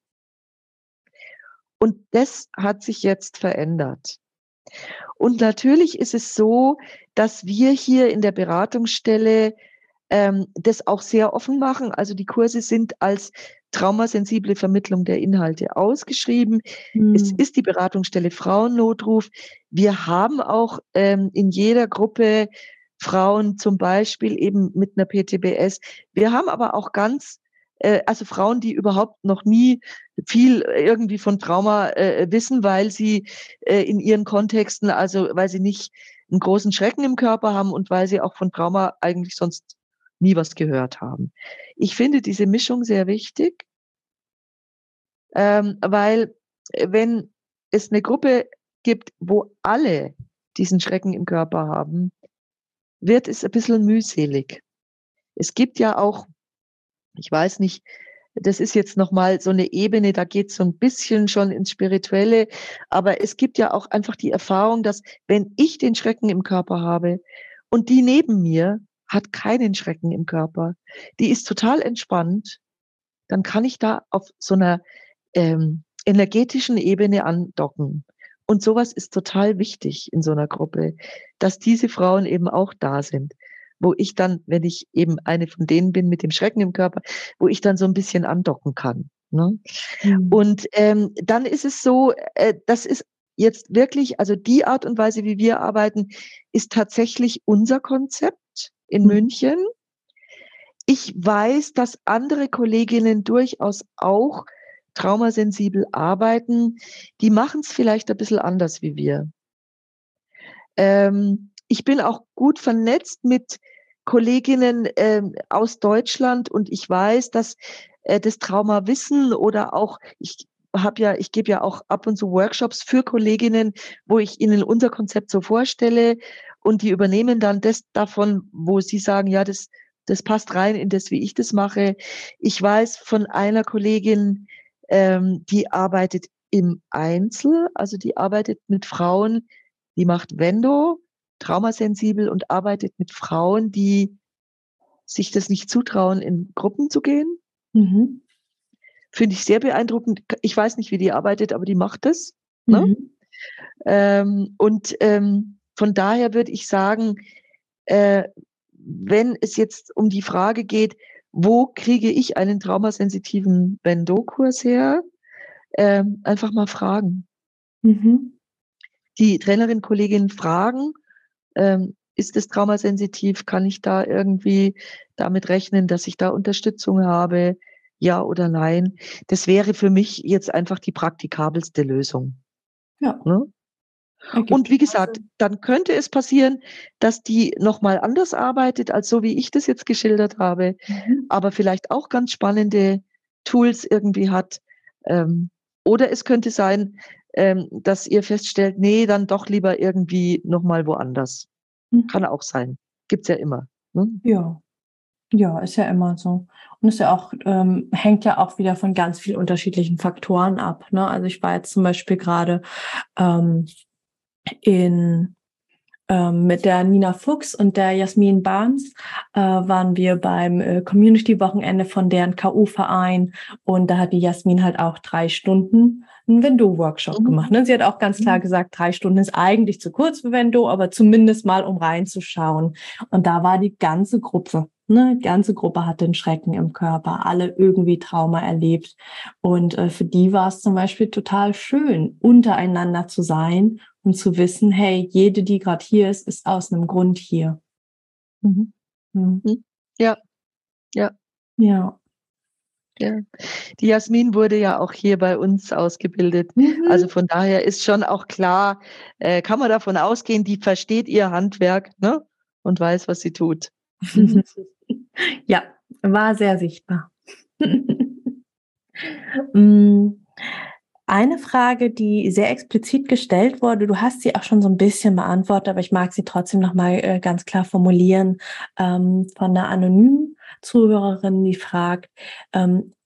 Und das hat sich jetzt verändert. Und natürlich ist es so, dass wir hier in der Beratungsstelle ähm, das auch sehr offen machen. Also die Kurse sind als traumasensible Vermittlung der Inhalte ausgeschrieben. Mhm. Es ist die Beratungsstelle Frauennotruf. Wir haben auch ähm, in jeder Gruppe Frauen, zum Beispiel eben mit einer P T B S. Wir haben aber auch ganz Also Frauen, die überhaupt noch nie viel irgendwie von Trauma äh, wissen, weil sie äh, in ihren Kontexten, also weil sie nicht einen großen Schrecken im Körper haben und weil sie auch von Trauma eigentlich sonst nie was gehört haben. Ich finde diese Mischung sehr wichtig, ähm, weil wenn es eine Gruppe gibt, wo alle diesen Schrecken im Körper haben, wird es ein bisschen mühselig. Es gibt ja auch, ich weiß nicht, das ist jetzt nochmal so eine Ebene, da geht es so ein bisschen schon ins Spirituelle, aber es gibt ja auch einfach die Erfahrung, dass wenn ich den Schrecken im Körper habe und die neben mir hat keinen Schrecken im Körper, die ist total entspannt, dann kann ich da auf so einer ähm, energetischen Ebene andocken. Und sowas ist total wichtig in so einer Gruppe, dass diese Frauen eben auch da sind, wo ich dann, wenn ich eben eine von denen bin mit dem Schrecken im Körper, wo ich dann so ein bisschen andocken kann. Ne? Mhm. Und ähm, dann ist es so, äh, das ist jetzt wirklich, also die Art und Weise, wie wir arbeiten, ist tatsächlich unser Konzept in mhm. München. Ich weiß, dass andere Kolleginnen durchaus auch traumasensibel arbeiten. Die machen es vielleicht ein bisschen anders wie wir. Ähm, ich bin auch gut vernetzt mit Kolleginnen äh, aus Deutschland und ich weiß, dass äh, das Traumawissen oder auch, ich habe ja, ich gebe ja auch ab und zu Workshops für Kolleginnen, wo ich ihnen unser Konzept so vorstelle und die übernehmen dann das davon, wo sie sagen, ja, das, das passt rein in das, wie ich das mache. Ich weiß von einer Kollegin, ähm, die arbeitet im Einzel, also die arbeitet mit Frauen, die macht WenDo, traumasensibel und arbeitet mit Frauen, die sich das nicht zutrauen, in Gruppen zu gehen. Mhm. Finde ich sehr beeindruckend. Ich weiß nicht, wie die arbeitet, aber die macht das. Mhm. Ne? Ähm, und ähm, von daher würde ich sagen, äh, wenn es jetzt um die Frage geht, wo kriege ich einen traumasensitiven WenDo-Kurs her, ähm, einfach mal fragen. Mhm. Die Trainerin-Kolleginnen fragen, Ähm, ist es traumasensitiv? Kann ich da irgendwie damit rechnen, dass ich da Unterstützung habe? ja oder nein, das wäre für mich jetzt einfach die praktikabelste Lösung. Ja. Ne? Und wie gesagt, dann könnte es passieren, dass die nochmal anders arbeitet, als so wie ich das jetzt geschildert habe, mhm. aber vielleicht auch ganz spannende Tools irgendwie hat. Oder es könnte sein, dass ihr feststellt, nee, dann doch lieber irgendwie nochmal woanders. Mhm. Kann auch sein. Gibt's ja immer. Ne? Ja. Ja, ist ja immer so. Und ist ja auch, ähm, hängt ja auch wieder von ganz vielen unterschiedlichen Faktoren ab. Ne? Also ich war jetzt zum Beispiel gerade ähm, in ähm, mit der Nina Fuchs und der Jasmin Parnes äh, waren wir beim äh, Community-Wochenende von deren K U-Verein, und da hat die Jasmin halt auch drei Stunden einen WenDo-Workshop mhm. gemacht. Ne? Sie hat auch ganz klar gesagt, drei Stunden ist eigentlich zu kurz für WenDo, aber zumindest mal, um reinzuschauen. Und da war die ganze Gruppe. Ne, die ganze Gruppe hat den Schrecken im Körper, alle irgendwie Trauma erlebt. Und äh, für die war es zum Beispiel total schön, untereinander zu sein und zu wissen, hey, jede, die gerade hier ist, ist aus einem Grund hier. Mhm. Mhm. Ja. Ja. Ja. Ja. Die Jasmin wurde ja auch hier bei uns ausgebildet. Mhm. Also von daher ist schon auch klar, äh, kann man davon ausgehen, die versteht ihr Handwerk, ne, und weiß, was sie tut. Ja, war sehr sichtbar. Eine Frage, die sehr explizit gestellt wurde, du hast sie auch schon so ein bisschen beantwortet, aber ich mag sie trotzdem nochmal ganz klar formulieren, von einer anonymen Zuhörerin, die fragt,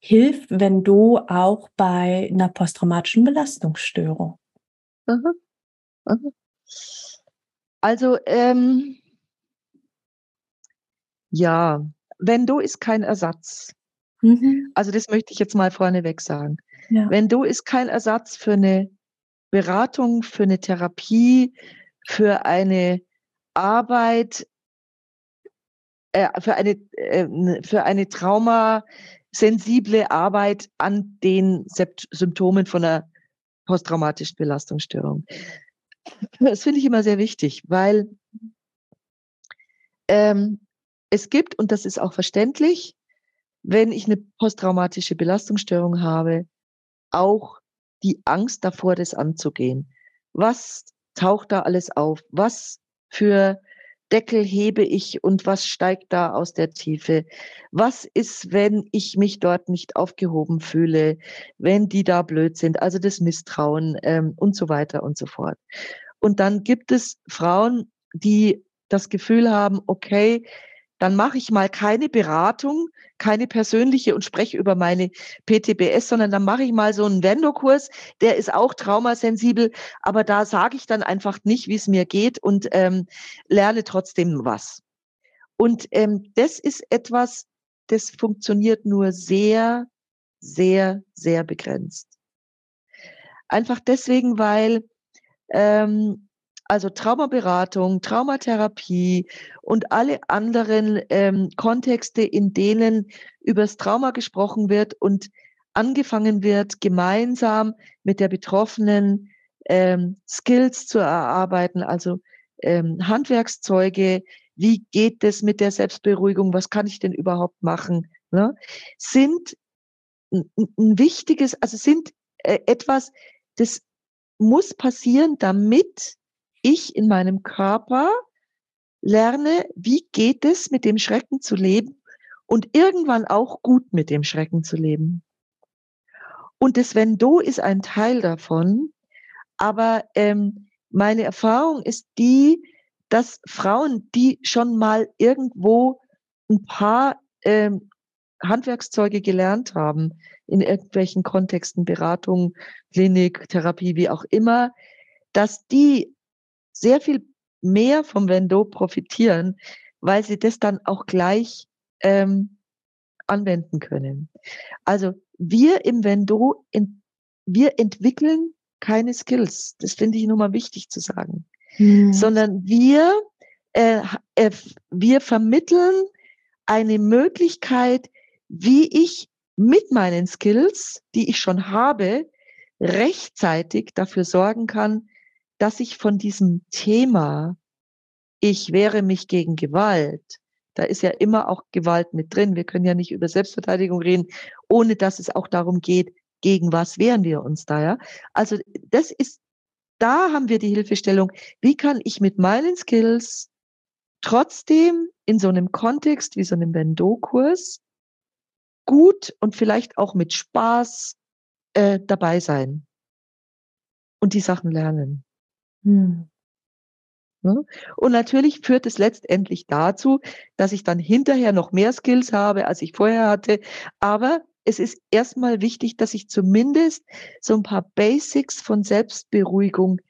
hilft WenDo auch bei einer posttraumatischen Belastungsstörung? Aha. Aha. Also, ähm ja, WenDo ist kein Ersatz. Mhm. Also das möchte ich jetzt mal vorneweg sagen. Ja. WenDo ist kein Ersatz für eine Beratung, für eine Therapie, für eine Arbeit, äh, für eine, äh, für eine traumasensible Arbeit an den Sept- Symptomen von einer posttraumatischen Belastungsstörung. Das finde ich immer sehr wichtig, weil ähm, es gibt, und das ist auch verständlich, wenn ich eine posttraumatische Belastungsstörung habe, auch die Angst davor, das anzugehen. Was taucht da alles auf? Was für Deckel hebe ich und was steigt da aus der Tiefe? Was ist, wenn ich mich dort nicht aufgehoben fühle, wenn die da blöd sind? Also das Misstrauen ähm, und so weiter und so fort. Und dann gibt es Frauen, die das Gefühl haben, okay, dann mache ich mal keine Beratung, keine persönliche und spreche über meine P T B S, sondern dann mache ich mal so einen WenDo-Kurs, der ist auch traumasensibel, aber da sage ich dann einfach nicht, wie es mir geht, und ähm, lerne trotzdem was. Und ähm, das ist etwas, das funktioniert nur sehr, sehr, sehr begrenzt. Einfach deswegen, weil... Ähm, Also Traumaberatung, Traumatherapie und alle anderen ähm, Kontexte, in denen über das Trauma gesprochen wird und angefangen wird, gemeinsam mit der Betroffenen ähm, Skills zu erarbeiten, also ähm, Handwerkszeuge, wie geht es mit der Selbstberuhigung, was kann ich denn überhaupt machen, ne? Sind ein, ein wichtiges, also sind äh, etwas, das muss passieren, damit ich in meinem Körper lerne, wie geht es, mit dem Schrecken zu leben und irgendwann auch gut mit dem Schrecken zu leben. Und das WenDo ist ein Teil davon, aber ähm, meine Erfahrung ist die, dass Frauen, die schon mal irgendwo ein paar ähm, Handwerkszeuge gelernt haben, in irgendwelchen Kontexten, Beratung, Klinik, Therapie, wie auch immer, dass die sehr viel mehr vom WenDo profitieren, weil sie das dann auch gleich ähm, anwenden können. Also wir im WenDo, in, wir entwickeln keine Skills, das finde ich nur mal wichtig zu sagen, mhm. sondern wir, äh, äh, wir vermitteln eine Möglichkeit, wie ich mit meinen Skills, die ich schon habe, rechtzeitig dafür sorgen kann, dass ich von diesem Thema, ich wehre mich gegen Gewalt, Da ist ja immer auch Gewalt mit drin. Wir können ja nicht über Selbstverteidigung reden, ohne dass es auch darum geht, gegen was wehren wir uns da, ja? Also das ist, da haben wir die Hilfestellung. Wie kann ich mit meinen Skills trotzdem in so einem Kontext wie so einem WenDo-Kurs gut und vielleicht auch mit Spaß äh, dabei sein und die Sachen lernen? Hm. Und natürlich führt es letztendlich dazu, dass ich dann hinterher noch mehr Skills habe, als ich vorher hatte. Aber es ist erstmal wichtig, dass ich zumindest so ein paar Basics von Selbstberuhigung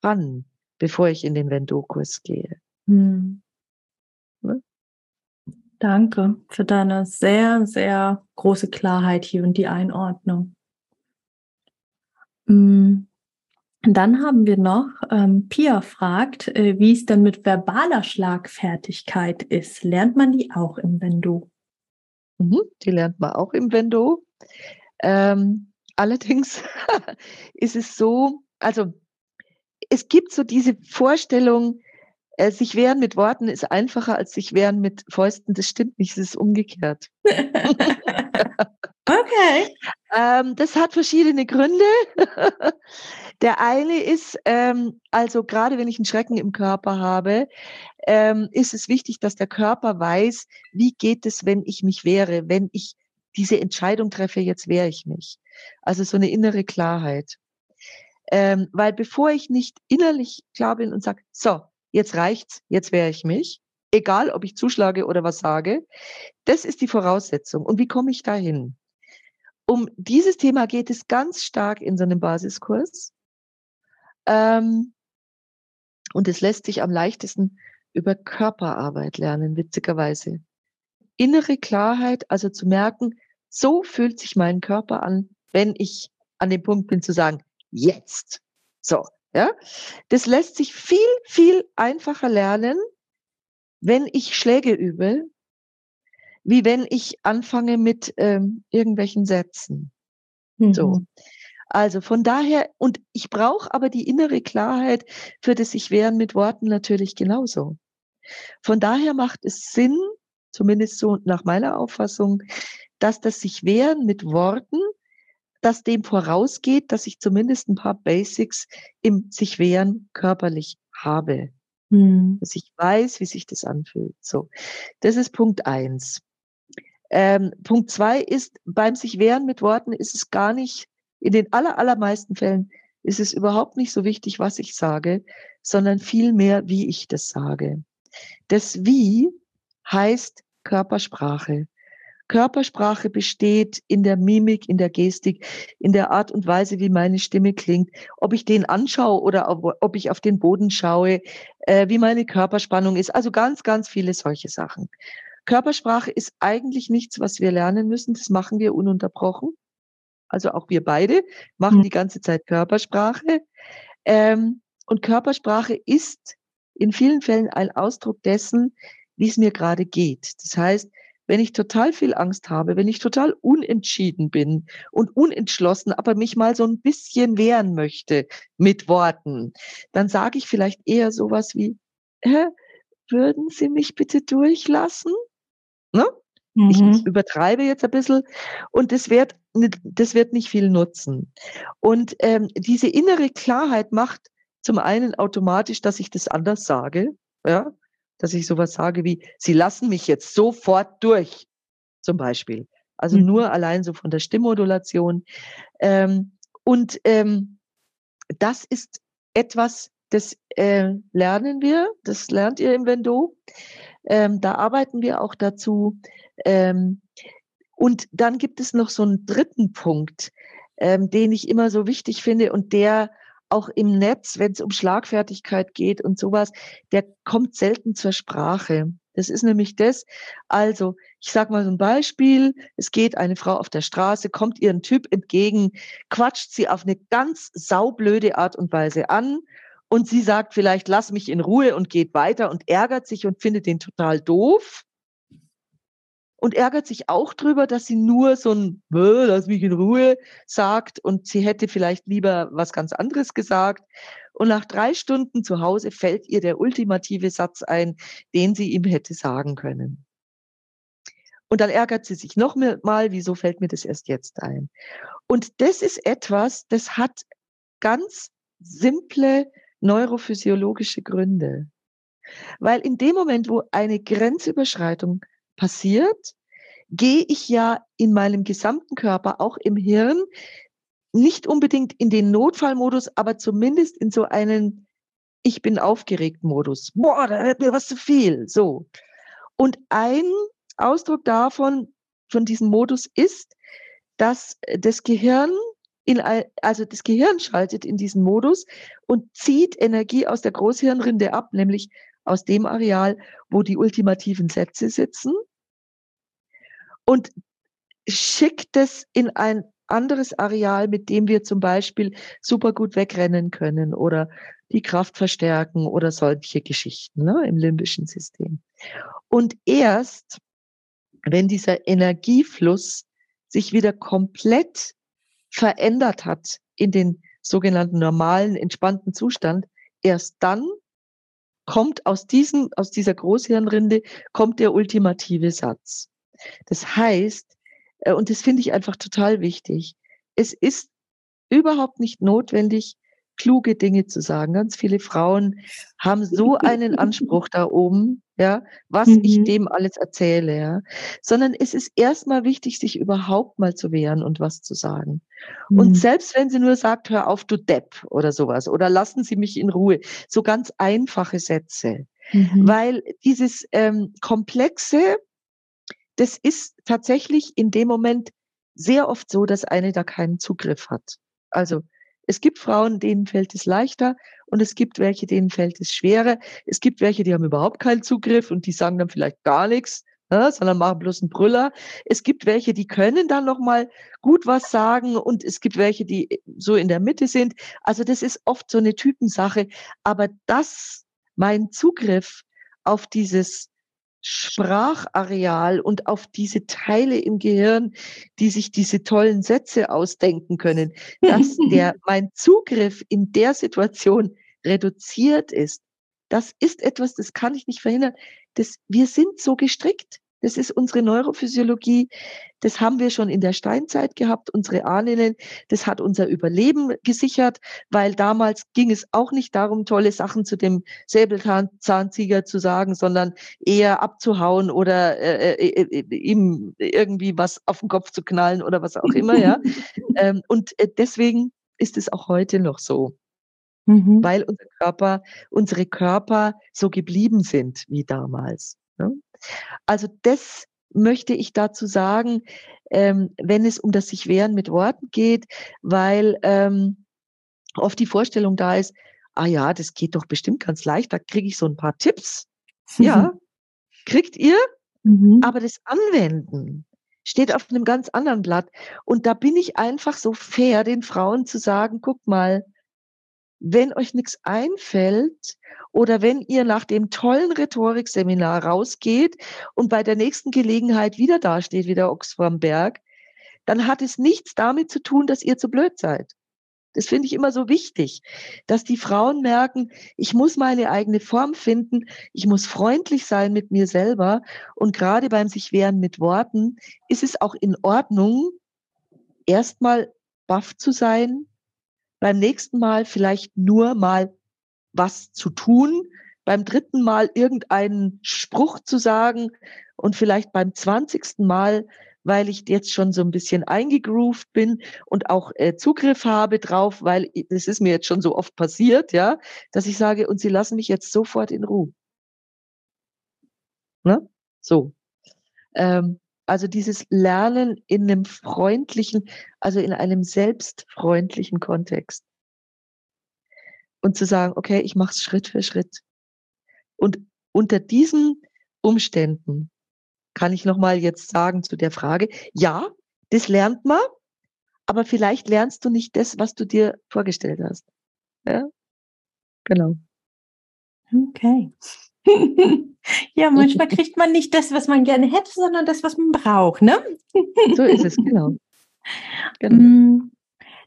kann, bevor ich in den WenDo-Kurs gehe. Hm. Ne? Danke für deine sehr, sehr große Klarheit hier und die Einordnung. Hm. Dann haben wir noch, ähm, Pia fragt, äh, wie es denn mit verbaler Schlagfertigkeit ist. Lernt man die auch im WenDo? Mhm, die lernt man auch im WenDo. Ähm, allerdings ist es so, also es gibt so diese Vorstellung, äh, sich wehren mit Worten ist einfacher als sich wehren mit Fäusten. Das stimmt nicht, es ist umgekehrt. Okay. Ähm, das hat verschiedene Gründe. Der eine ist, ähm, also gerade wenn ich einen Schrecken im Körper habe, ähm, ist es wichtig, dass der Körper weiß, wie geht es, wenn ich mich wehre, wenn ich diese Entscheidung treffe, jetzt wehre ich mich. Also so eine innere Klarheit. Ähm, weil bevor ich nicht innerlich klar bin und sage, so, jetzt reicht's, jetzt wehre ich mich, egal ob ich zuschlage oder was sage, das ist die Voraussetzung. Und wie komme ich dahin? Um dieses Thema geht es ganz stark in so einem Basiskurs. Ähm, und es lässt sich am leichtesten über Körperarbeit lernen, witzigerweise. Innere Klarheit, also zu merken, so fühlt sich mein Körper an, wenn ich an dem Punkt bin zu sagen, jetzt. So, ja. Das lässt sich viel, viel einfacher lernen, wenn ich Schläge übe, wie wenn ich anfange mit ähm, irgendwelchen Sätzen. Mhm. So. Also von daher, und ich brauche aber die innere Klarheit für das sich wehren mit Worten natürlich genauso. Von daher macht es Sinn, zumindest so nach meiner Auffassung, dass das sich wehren mit Worten, dass dem vorausgeht, dass ich zumindest ein paar Basics im sich wehren körperlich habe. Mhm. Dass ich weiß, wie sich das anfühlt. So. Das ist Punkt eins. Ähm, Punkt zwei ist, beim sich wehren mit Worten ist es gar nicht, in den aller, allermeisten Fällen ist es überhaupt nicht so wichtig, was ich sage, sondern vielmehr, wie ich das sage. Das Wie heißt Körpersprache. Körpersprache besteht in der Mimik, in der Gestik, in der Art und Weise, wie meine Stimme klingt, ob ich den anschaue oder ob, ob ich auf den Boden schaue, äh, wie meine Körperspannung ist. Also ganz, ganz viele solche Sachen. Körpersprache ist eigentlich nichts, was wir lernen müssen. Das machen wir ununterbrochen. Also auch wir beide machen die ganze Zeit Körpersprache. Ähm, und Körpersprache ist in vielen Fällen ein Ausdruck dessen, wie es mir gerade geht. Das heißt, wenn ich total viel Angst habe, wenn ich total unentschieden bin und unentschlossen, aber mich mal so ein bisschen wehren möchte mit Worten, dann sage ich vielleicht eher sowas wie, hä, würden Sie mich bitte durchlassen? Ne? Mhm. Ich übertreibe jetzt ein bisschen und das wird, das wird nicht viel nutzen. Und ähm, diese innere Klarheit macht zum einen automatisch, dass ich das anders sage, ja, dass ich sowas sage wie, Sie lassen mich jetzt sofort durch, zum Beispiel. Also mhm. nur allein so von der Stimmmodulation. Ähm, und ähm, das ist etwas, das äh, lernen wir, das lernt ihr im WenDo. Ähm, da arbeiten wir auch dazu. Ähm, und dann gibt es noch so einen dritten Punkt, ähm, den ich immer so wichtig finde und der auch im Netz, wenn es um Schlagfertigkeit geht und sowas, der kommt selten zur Sprache. Das ist nämlich das, also ich sage mal so ein Beispiel, es geht eine Frau auf der Straße, kommt ihr ein Typ entgegen, quatscht sie auf eine ganz saublöde Art und Weise an und sie sagt vielleicht, lass mich in Ruhe und geht weiter und ärgert sich und findet den total doof und ärgert sich auch drüber, dass sie nur so ein lass mich in Ruhe sagt und sie hätte vielleicht lieber was ganz anderes gesagt. Und nach drei Stunden zu Hause fällt ihr der ultimative Satz ein, den sie ihm hätte sagen können. Und dann ärgert sie sich noch mal, wieso fällt mir das erst jetzt ein? Und das ist etwas, das hat ganz simple neurophysiologische Gründe. Weil in dem Moment, wo eine Grenzüberschreitung passiert, gehe ich ja in meinem gesamten Körper, auch im Hirn, nicht unbedingt in den Notfallmodus, aber zumindest in so einen Ich bin aufgeregt Modus. Boah, da wird mir was zu viel. So. Und ein Ausdruck davon, von diesem Modus ist, dass das Gehirn, in, also das Gehirn schaltet in diesen Modus und zieht Energie aus der Großhirnrinde ab, nämlich aus dem Areal, wo die ultimativen Sätze sitzen, und schickt es in ein anderes Areal, mit dem wir zum Beispiel super gut wegrennen können oder die Kraft verstärken oder solche Geschichten, ne, im limbischen System. Und erst, wenn dieser Energiefluss sich wieder komplett verändert hat in den sogenannten normalen, entspannten Zustand, erst dann kommt aus diesem, aus dieser Großhirnrinde kommt der ultimative Satz. Das heißt, und das finde ich einfach total wichtig, es ist überhaupt nicht notwendig, kluge Dinge zu sagen. Ganz viele Frauen haben so einen Anspruch da oben, ja, was mhm. ich dem alles erzähle, ja. Sondern es ist erstmal wichtig, sich überhaupt mal zu wehren und was zu sagen. Mhm. Und selbst wenn sie nur sagt, hör auf, du Depp oder sowas, oder lassen Sie mich in Ruhe, so ganz einfache Sätze. Mhm. Weil dieses ähm, Komplexe, das ist tatsächlich in dem Moment sehr oft so, dass eine da keinen Zugriff hat. Also es gibt Frauen, denen fällt es leichter, und es gibt welche, denen fällt es schwerer. Es gibt welche, die haben überhaupt keinen Zugriff und die sagen dann vielleicht gar nichts, ne, sondern machen bloß einen Brüller. Es gibt welche, die können dann nochmal gut was sagen, und es gibt welche, die so in der Mitte sind. Also das ist oft so eine Typensache. Aber das, mein Zugriff auf dieses Sprachareal und auf diese Teile im Gehirn, die sich diese tollen Sätze ausdenken können, dass der, mein Zugriff in der Situation reduziert ist. Das ist etwas, das kann ich nicht verhindern. Das, wir sind so gestrickt. Das ist unsere Neurophysiologie. Das haben wir schon in der Steinzeit gehabt, unsere Ahnen. Das hat unser Überleben gesichert, weil damals ging es auch nicht darum, tolle Sachen zu dem Säbelzahntiger zu sagen, sondern eher abzuhauen oder äh, äh, ihm irgendwie was auf den Kopf zu knallen oder was auch immer, ja. ähm, und deswegen ist es auch heute noch so, mhm. weil unser Körper, unsere Körper so geblieben sind wie damals. Ne? Also das möchte ich dazu sagen, ähm, wenn es um das sich wehren mit Worten geht, weil ähm, oft die Vorstellung da ist, ah ja, das geht doch bestimmt ganz leicht, da kriege ich so ein paar Tipps. Mhm. Ja, kriegt ihr, mhm. aber das Anwenden steht auf einem ganz anderen Blatt. Und da bin ich einfach so fair, den Frauen zu sagen, guckt mal, wenn euch nichts einfällt oder wenn ihr nach dem tollen Rhetorikseminar rausgeht und bei der nächsten Gelegenheit wieder dasteht wie der Ochs vorm Berg, dann hat es nichts damit zu tun, dass ihr zu blöd seid. Das finde ich immer so wichtig, dass die Frauen merken, ich muss meine eigene Form finden, ich muss freundlich sein mit mir selber, und gerade beim sich wehren mit Worten ist es auch in Ordnung, erstmal baff zu sein, beim nächsten Mal vielleicht nur mal was zu tun, beim dritten Mal irgendeinen Spruch zu sagen und vielleicht beim zwanzigsten Mal, weil ich jetzt schon so ein bisschen eingegroovt bin und auch äh, Zugriff habe drauf, weil es ist mir jetzt schon so oft passiert, ja, dass ich sage, und Sie lassen mich jetzt sofort in Ruhe. Ne? So. Ähm, also dieses Lernen in einem freundlichen, also in einem selbstfreundlichen Kontext. Und zu sagen, okay, ich mache es Schritt für Schritt. Und unter diesen Umständen kann ich nochmal jetzt sagen zu der Frage, ja, das lernt man, aber vielleicht lernst du nicht das, was du dir vorgestellt hast. Ja? Genau. Okay. Ja, manchmal kriegt man nicht das, was man gerne hätte, sondern das, was man braucht, ne? So ist es, genau. Genau.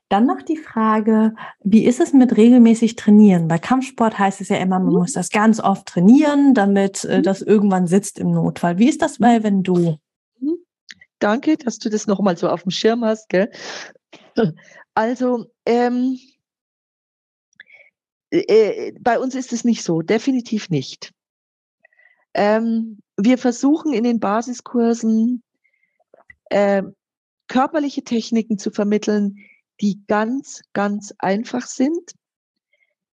Dann noch die Frage, wie ist es mit regelmäßig trainieren? Bei Kampfsport heißt es ja immer, man muss das ganz oft trainieren, damit äh, das irgendwann sitzt im Notfall. Wie ist das bei WenDo? Mhm. Danke, dass du das nochmal so auf dem Schirm hast, gell? Also, ähm, äh, bei uns ist es nicht so, definitiv nicht. Ähm, wir versuchen in den Basiskursen äh, körperliche Techniken zu vermitteln, die ganz, ganz einfach sind.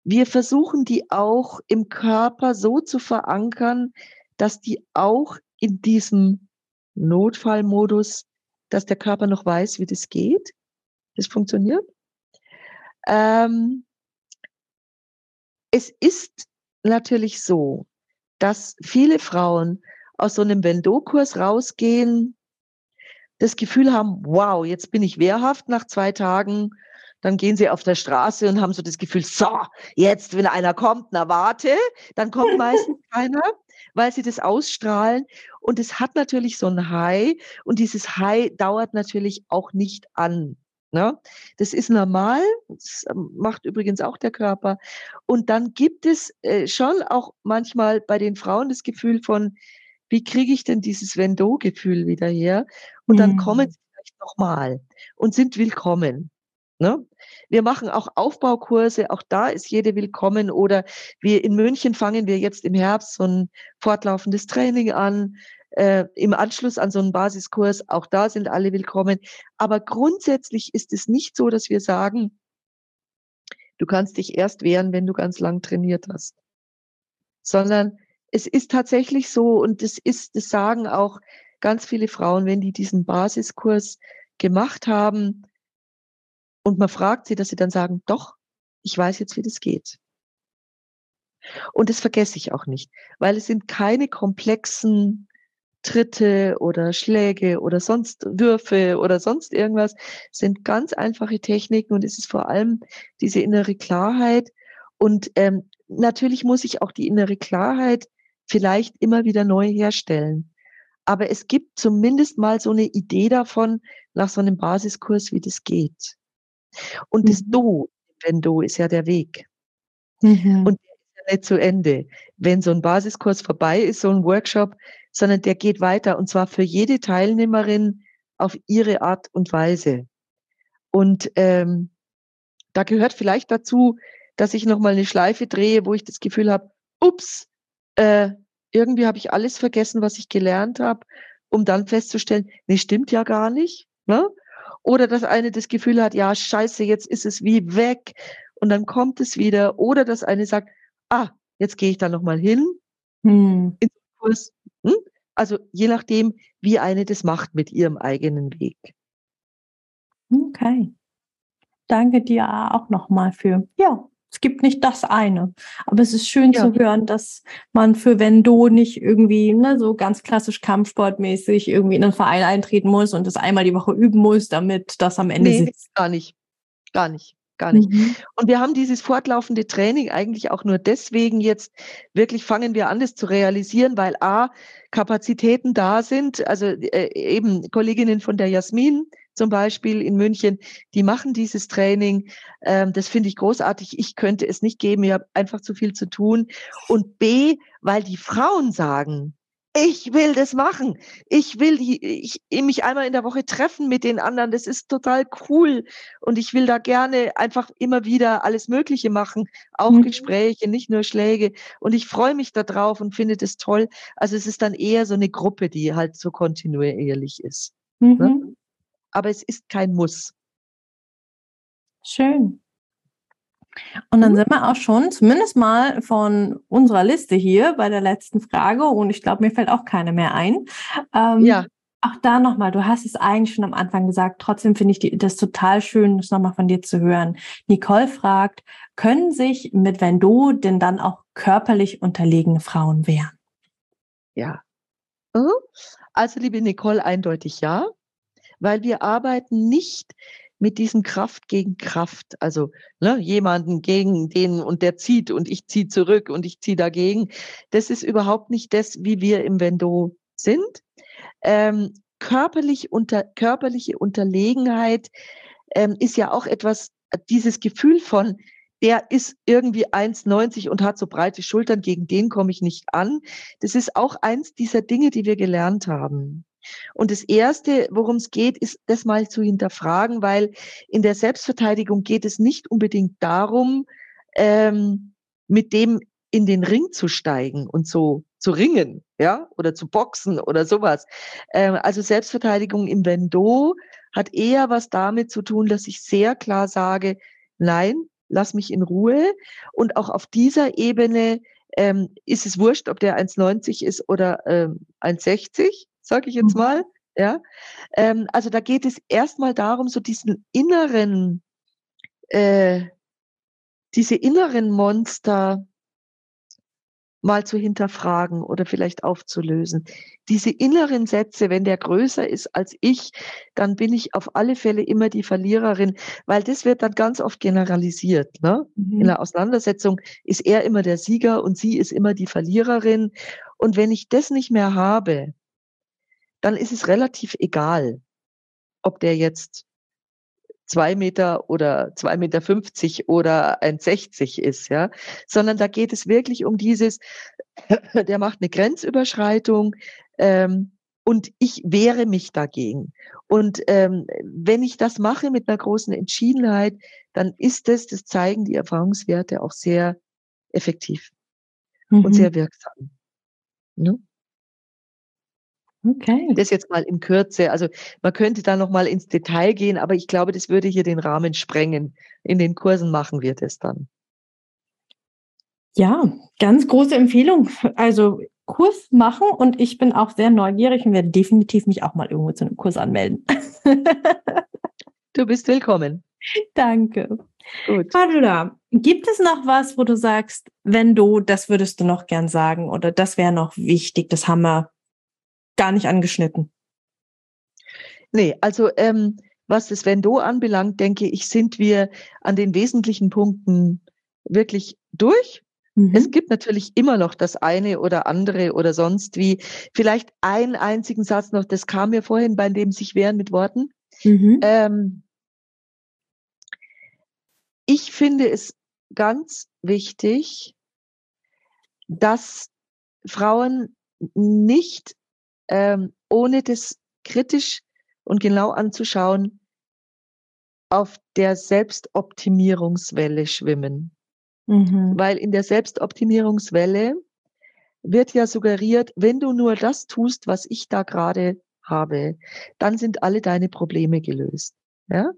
Wir versuchen, die auch im Körper so zu verankern, dass die auch in diesem Notfallmodus, dass der Körper noch weiß, wie das geht. Das funktioniert. Ähm, es ist natürlich so, dass viele Frauen aus so einem WenDo-Kurs rausgehen, das Gefühl haben, wow, jetzt bin ich wehrhaft nach zwei Tagen. Dann gehen sie auf der Straße und haben so das Gefühl, so, jetzt, wenn einer kommt, na warte, dann kommt meistens keiner, weil sie das ausstrahlen. Und es hat natürlich so ein High und dieses High dauert natürlich auch nicht an. Ne? Das ist normal, das macht übrigens auch der Körper. Und dann gibt es äh, schon auch manchmal bei den Frauen das Gefühl von, wie kriege ich denn dieses WenDo-Gefühl wieder her? Und dann mhm. kommen sie vielleicht nochmal und sind willkommen. Ne? Wir machen auch Aufbaukurse, auch da ist jede willkommen, oder wir in München fangen wir jetzt im Herbst so ein fortlaufendes Training an, äh, im Anschluss an so einen Basiskurs, auch da sind alle willkommen. Aber grundsätzlich ist es nicht so, dass wir sagen, du kannst dich erst wehren, wenn du ganz lang trainiert hast, sondern es ist tatsächlich so, und das ist, das sagen auch ganz viele Frauen, wenn die diesen Basiskurs gemacht haben, und man fragt sie, dass sie dann sagen, doch, ich weiß jetzt, wie das geht. Und das vergesse ich auch nicht, weil es sind keine komplexen Tritte oder Schläge oder sonst Würfe oder sonst irgendwas. Es sind ganz einfache Techniken und es ist vor allem diese innere Klarheit. Und ähm, natürlich muss ich auch die innere Klarheit vielleicht immer wieder neu herstellen. Aber es gibt zumindest mal so eine Idee davon, nach so einem Basiskurs, wie das geht. Und das mhm. Do, WenDo, ist ja der Weg. Mhm. Und der ist ja nicht zu Ende, wenn so ein Basiskurs vorbei ist, so ein Workshop, sondern der geht weiter, und zwar für jede Teilnehmerin auf ihre Art und Weise. Und ähm, da gehört vielleicht dazu, dass ich nochmal eine Schleife drehe, wo ich das Gefühl habe, ups, äh, irgendwie habe ich alles vergessen, was ich gelernt habe, um dann festzustellen, nee, stimmt ja gar nicht, ne? Oder dass eine das Gefühl hat, ja, scheiße, jetzt ist es wie weg und dann kommt es wieder. Oder dass eine sagt, ah, jetzt gehe ich da nochmal hin. Hm. In den Kurs. Hm? Also je nachdem, wie eine das macht mit ihrem eigenen Weg. Okay. Danke dir auch nochmal für, ja, es gibt nicht das eine. Aber es ist schön ja. zu hören, dass man für WenDo nicht irgendwie, ne, so ganz klassisch kampfsportmäßig irgendwie in einen Verein eintreten muss und das einmal die Woche üben muss, damit das am Ende nee, sitzt. Gar nicht. Gar nicht. Gar nicht. Mhm. Und wir haben dieses fortlaufende Training eigentlich auch nur deswegen jetzt, wirklich fangen wir an, das zu realisieren, weil A, Kapazitäten da sind, also äh, eben Kolleginnen von der Jasmin zum Beispiel in München, die machen dieses Training, ähm, das finde ich großartig, ich könnte es nicht geben, ich habe einfach zu viel zu tun. Und B, weil die Frauen sagen, ich will das machen, ich will die, ich, mich einmal in der Woche treffen mit den anderen, das ist total cool und ich will da gerne einfach immer wieder alles Mögliche machen, auch mhm. Gespräche, nicht nur Schläge, und ich freue mich da drauf und finde das toll. Also es ist dann eher so eine Gruppe, die halt so kontinuierlich ist. Mhm. Ne? Aber es ist kein Muss. Schön. Und dann sind wir auch schon zumindest mal von unserer Liste hier bei der letzten Frage, und ich glaube, mir fällt auch keine mehr ein. Ähm, ja. Auch da nochmal, du hast es eigentlich schon am Anfang gesagt, trotzdem finde ich die, das total schön, das nochmal von dir zu hören. Nicole fragt, können sich mit WenDo denn dann auch körperlich unterlegene Frauen wehren? Ja. Also, liebe Nicole, eindeutig ja. Weil wir arbeiten nicht mit diesem Kraft gegen Kraft. Also ne, jemanden gegen den und der zieht und ich ziehe zurück und ich ziehe dagegen. Das ist überhaupt nicht das, wie wir im WenDo sind. Ähm, körperlich unter, körperliche Unterlegenheit ähm, ist ja auch etwas, dieses Gefühl von, der ist irgendwie eins neunzig und hat so breite Schultern, gegen den komme ich nicht an. Das ist auch eins dieser Dinge, die wir gelernt haben. Und das Erste, worum es geht, ist, das mal zu hinterfragen, weil in der Selbstverteidigung geht es nicht unbedingt darum, ähm, mit dem in den Ring zu steigen und so zu ringen, ja, oder zu boxen oder sowas. Ähm, also Selbstverteidigung im WenDo hat eher was damit zu tun, dass ich sehr klar sage, nein, lass mich in Ruhe. Und auch auf dieser Ebene ähm, ist es wurscht, ob der eins neunzig ist oder ähm, eins sechzig, sage ich jetzt mal. Ja? Ähm, also da geht es erstmal darum, so diesen inneren, äh, diese inneren Monster mal zu hinterfragen oder vielleicht aufzulösen. Diese inneren Sätze, wenn der größer ist als ich, dann bin ich auf alle Fälle immer die Verliererin, weil das wird dann ganz oft generalisiert. Ne? Mhm. In der Auseinandersetzung ist er immer der Sieger und sie ist immer die Verliererin. Und wenn ich das nicht mehr habe, dann ist es relativ egal, ob der jetzt zwei Meter oder zwei Meter fünfzig oder eins sechzig ist, ja, sondern da geht es wirklich um dieses, der macht eine Grenzüberschreitung ähm, und ich wehre mich dagegen. Und ähm, wenn ich das mache mit einer großen Entschiedenheit, dann ist das, das zeigen die Erfahrungswerte auch sehr effektiv mhm. und sehr wirksam. Ja? Okay. Das jetzt mal in Kürze. Also man könnte da nochmal ins Detail gehen, aber ich glaube, das würde hier den Rahmen sprengen. In den Kursen machen wir das dann. Ja, ganz große Empfehlung. Also Kurs machen und ich bin auch sehr neugierig und werde definitiv mich auch mal irgendwo zu einem Kurs anmelden. Du bist willkommen. Danke. Gut. Cordula, gibt es noch was, wo du sagst, WenDo, das würdest du noch gern sagen oder das wäre noch wichtig, das haben wir gar nicht angeschnitten. Nee, also ähm, was das WenDo anbelangt, denke ich, sind wir an den wesentlichen Punkten wirklich durch. Mhm. Es gibt natürlich immer noch das eine oder andere oder sonst wie. Vielleicht einen einzigen Satz noch, das kam mir vorhin bei dem sich wehren mit Worten. Mhm. Ähm, ich finde es ganz wichtig, dass Frauen nicht Ähm, ohne das kritisch und genau anzuschauen, auf der Selbstoptimierungswelle schwimmen. Mhm. Weil in der Selbstoptimierungswelle wird ja suggeriert, wenn du nur das tust, was ich da gerade habe, dann sind alle deine Probleme gelöst. Ja?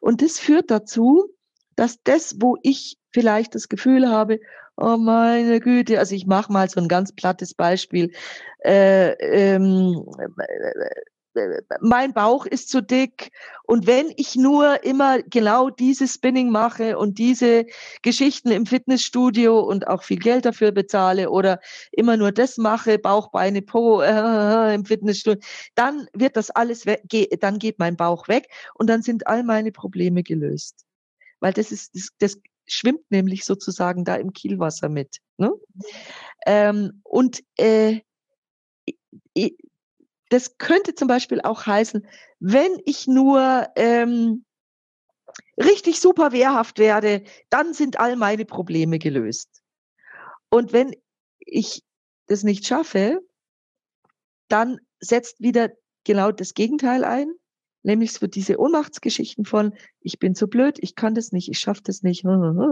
Und das führt dazu, dass das, wo ich vielleicht das Gefühl habe, oh meine Güte, also ich mache mal so ein ganz plattes Beispiel. Äh, ähm, äh, mein Bauch ist zu dick und wenn ich nur immer genau dieses Spinning mache und diese Geschichten im Fitnessstudio und auch viel Geld dafür bezahle oder immer nur das mache, Bauch, Beine, Po äh, im Fitnessstudio, dann wird das alles weg, dann geht mein Bauch weg und dann sind all meine Probleme gelöst. Weil das ist das, das schwimmt nämlich sozusagen da im Kielwasser mit. Ne? Ähm, und äh, das könnte zum Beispiel auch heißen, wenn ich nur ähm, richtig super wehrhaft werde, dann sind all meine Probleme gelöst. Und wenn ich das nicht schaffe, dann setzt wieder genau das Gegenteil ein. Nämlich so diese Ohnmachtsgeschichten von, ich bin zu blöd, ich kann das nicht, ich schaffe das nicht. Und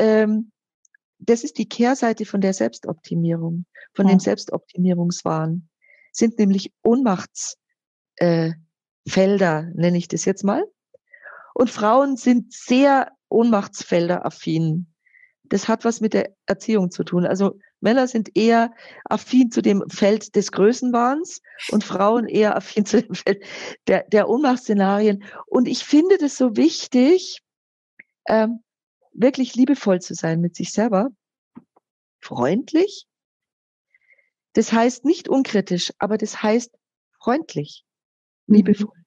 ähm, das ist die Kehrseite von der Selbstoptimierung, von ja. dem Selbstoptimierungswahn. Sind nämlich Ohnmachtsfelder, äh, nenne ich das jetzt mal. Und Frauen sind sehr Ohnmachtsfelder-affin. Das hat was mit der Erziehung zu tun. Also Männer sind eher affin zu dem Feld des Größenwahns und Frauen eher affin zu dem Feld der, der Ohnmachtsszenarien. Und ich finde das so wichtig, ähm, wirklich liebevoll zu sein mit sich selber, freundlich. Das heißt nicht unkritisch, aber das heißt freundlich, liebevoll. Mhm.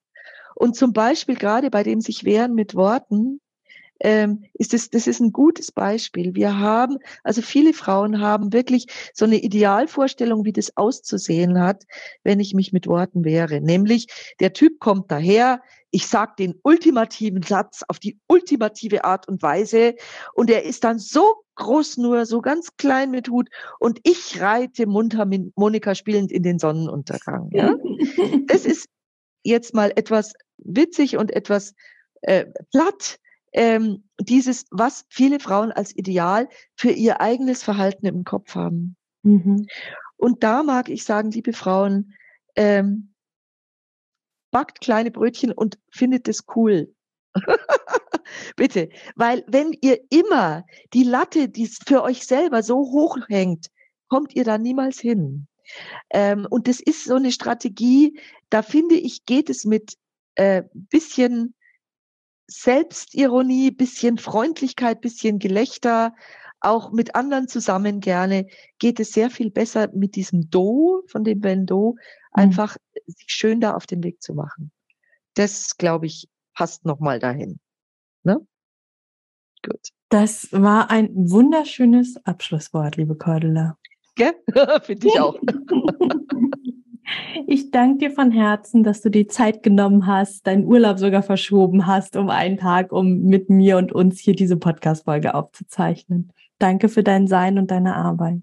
Und zum Beispiel gerade bei dem sich wehren mit Worten, ähm, ist das, das ist ein gutes Beispiel. Wir haben, also viele Frauen haben wirklich so eine Idealvorstellung, wie das auszusehen hat, wenn ich mich mit Worten wehre. Nämlich, der Typ kommt daher, ich sag den ultimativen Satz auf die ultimative Art und Weise und er ist dann so groß nur, so ganz klein mit Hut und ich reite munter mit Monika spielend in den Sonnenuntergang. Ja? Das ist jetzt mal etwas witzig und etwas äh, platt, ähm, dieses, was viele Frauen als Ideal für ihr eigenes Verhalten im Kopf haben. Mhm. Und da mag ich sagen, liebe Frauen, ähm, backt kleine Brötchen und findet es cool. Bitte. Weil wenn ihr immer die Latte, die für euch selber so hoch hängt, kommt ihr da niemals hin. Ähm, und das ist so eine Strategie, da finde ich, geht es mit äh, bisschen Selbstironie, bisschen Freundlichkeit, bisschen Gelächter, auch mit anderen zusammen gerne, geht es sehr viel besser mit diesem Do, von dem WenDo, einfach sich schön da auf den Weg zu machen. Das, glaube ich, passt nochmal dahin. Ne? Gut. Das war ein wunderschönes Abschlusswort, liebe Cordula. Gell? Finde ich auch. Ich danke dir von Herzen, dass du die Zeit genommen hast, deinen Urlaub sogar verschoben hast um einen Tag, um mit mir und uns hier diese Podcast-Folge aufzuzeichnen. Danke für dein Sein und deine Arbeit.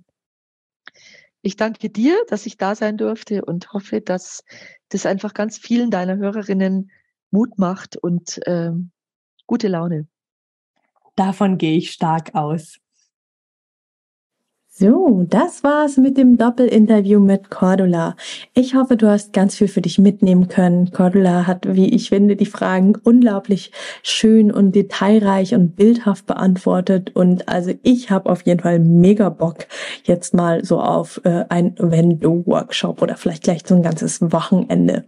Ich danke dir, dass ich da sein durfte und hoffe, dass das einfach ganz vielen deiner Hörerinnen Mut macht und äh, gute Laune. Davon gehe ich stark aus. So, das war's mit dem Doppelinterview mit Cordula. Ich hoffe, du hast ganz viel für dich mitnehmen können. Cordula hat, wie ich finde, die Fragen unglaublich schön und detailreich und bildhaft beantwortet. Und also ich habe auf jeden Fall mega Bock jetzt mal so auf äh, ein WenDo-Workshop oder vielleicht gleich so ein ganzes Wochenende.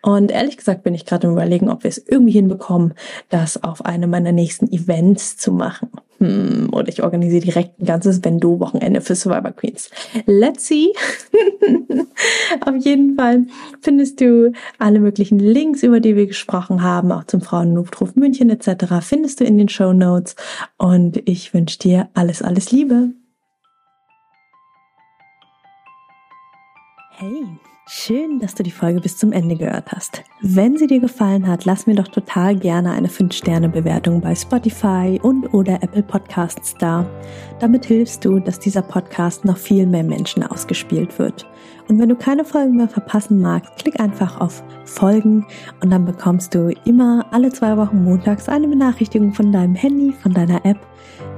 Und ehrlich gesagt bin ich gerade im Überlegen, ob wir es irgendwie hinbekommen, das auf einem meiner nächsten Events zu machen. Hm, oder ich organisiere direkt ein ganzes WenDo-Wochenende für Survivor Queens. Let's see. Auf jeden Fall findest du alle möglichen Links, über die wir gesprochen haben, auch zum Frauennotruf München et cetera, findest du in den Shownotes. Und ich wünsche dir alles, alles Liebe. Hey, schön, dass du die Folge bis zum Ende gehört hast. Wenn sie dir gefallen hat, lass mir doch total gerne eine fünf Sterne Bewertung bei Spotify und oder Apple Podcasts da. Damit hilfst du, dass dieser Podcast noch viel mehr Menschen ausgespielt wird. Und wenn du keine Folgen mehr verpassen magst, klick einfach auf Folgen und dann bekommst du immer alle zwei Wochen montags eine Benachrichtigung von deinem Handy, von deiner App,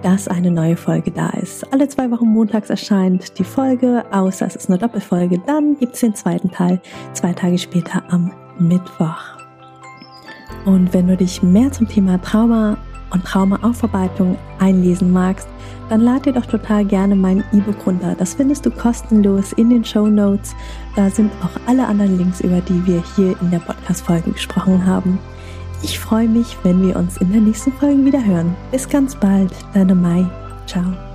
dass eine neue Folge da ist. Alle zwei Wochen montags erscheint die Folge, außer es ist eine Doppelfolge. Dann gibt es den zweiten Teil, zwei Tage später am Mittwoch. Und wenn du dich mehr zum Thema Trauma und Traumaaufarbeitung einlesen magst, dann lad dir doch total gerne mein E-Book runter. Das findest du kostenlos in den Shownotes. Da sind auch alle anderen Links, über die wir hier in der Podcast-Folge gesprochen haben. Ich freue mich, wenn wir uns in der nächsten Folge wieder hören. Bis ganz bald, deine Mai. Ciao.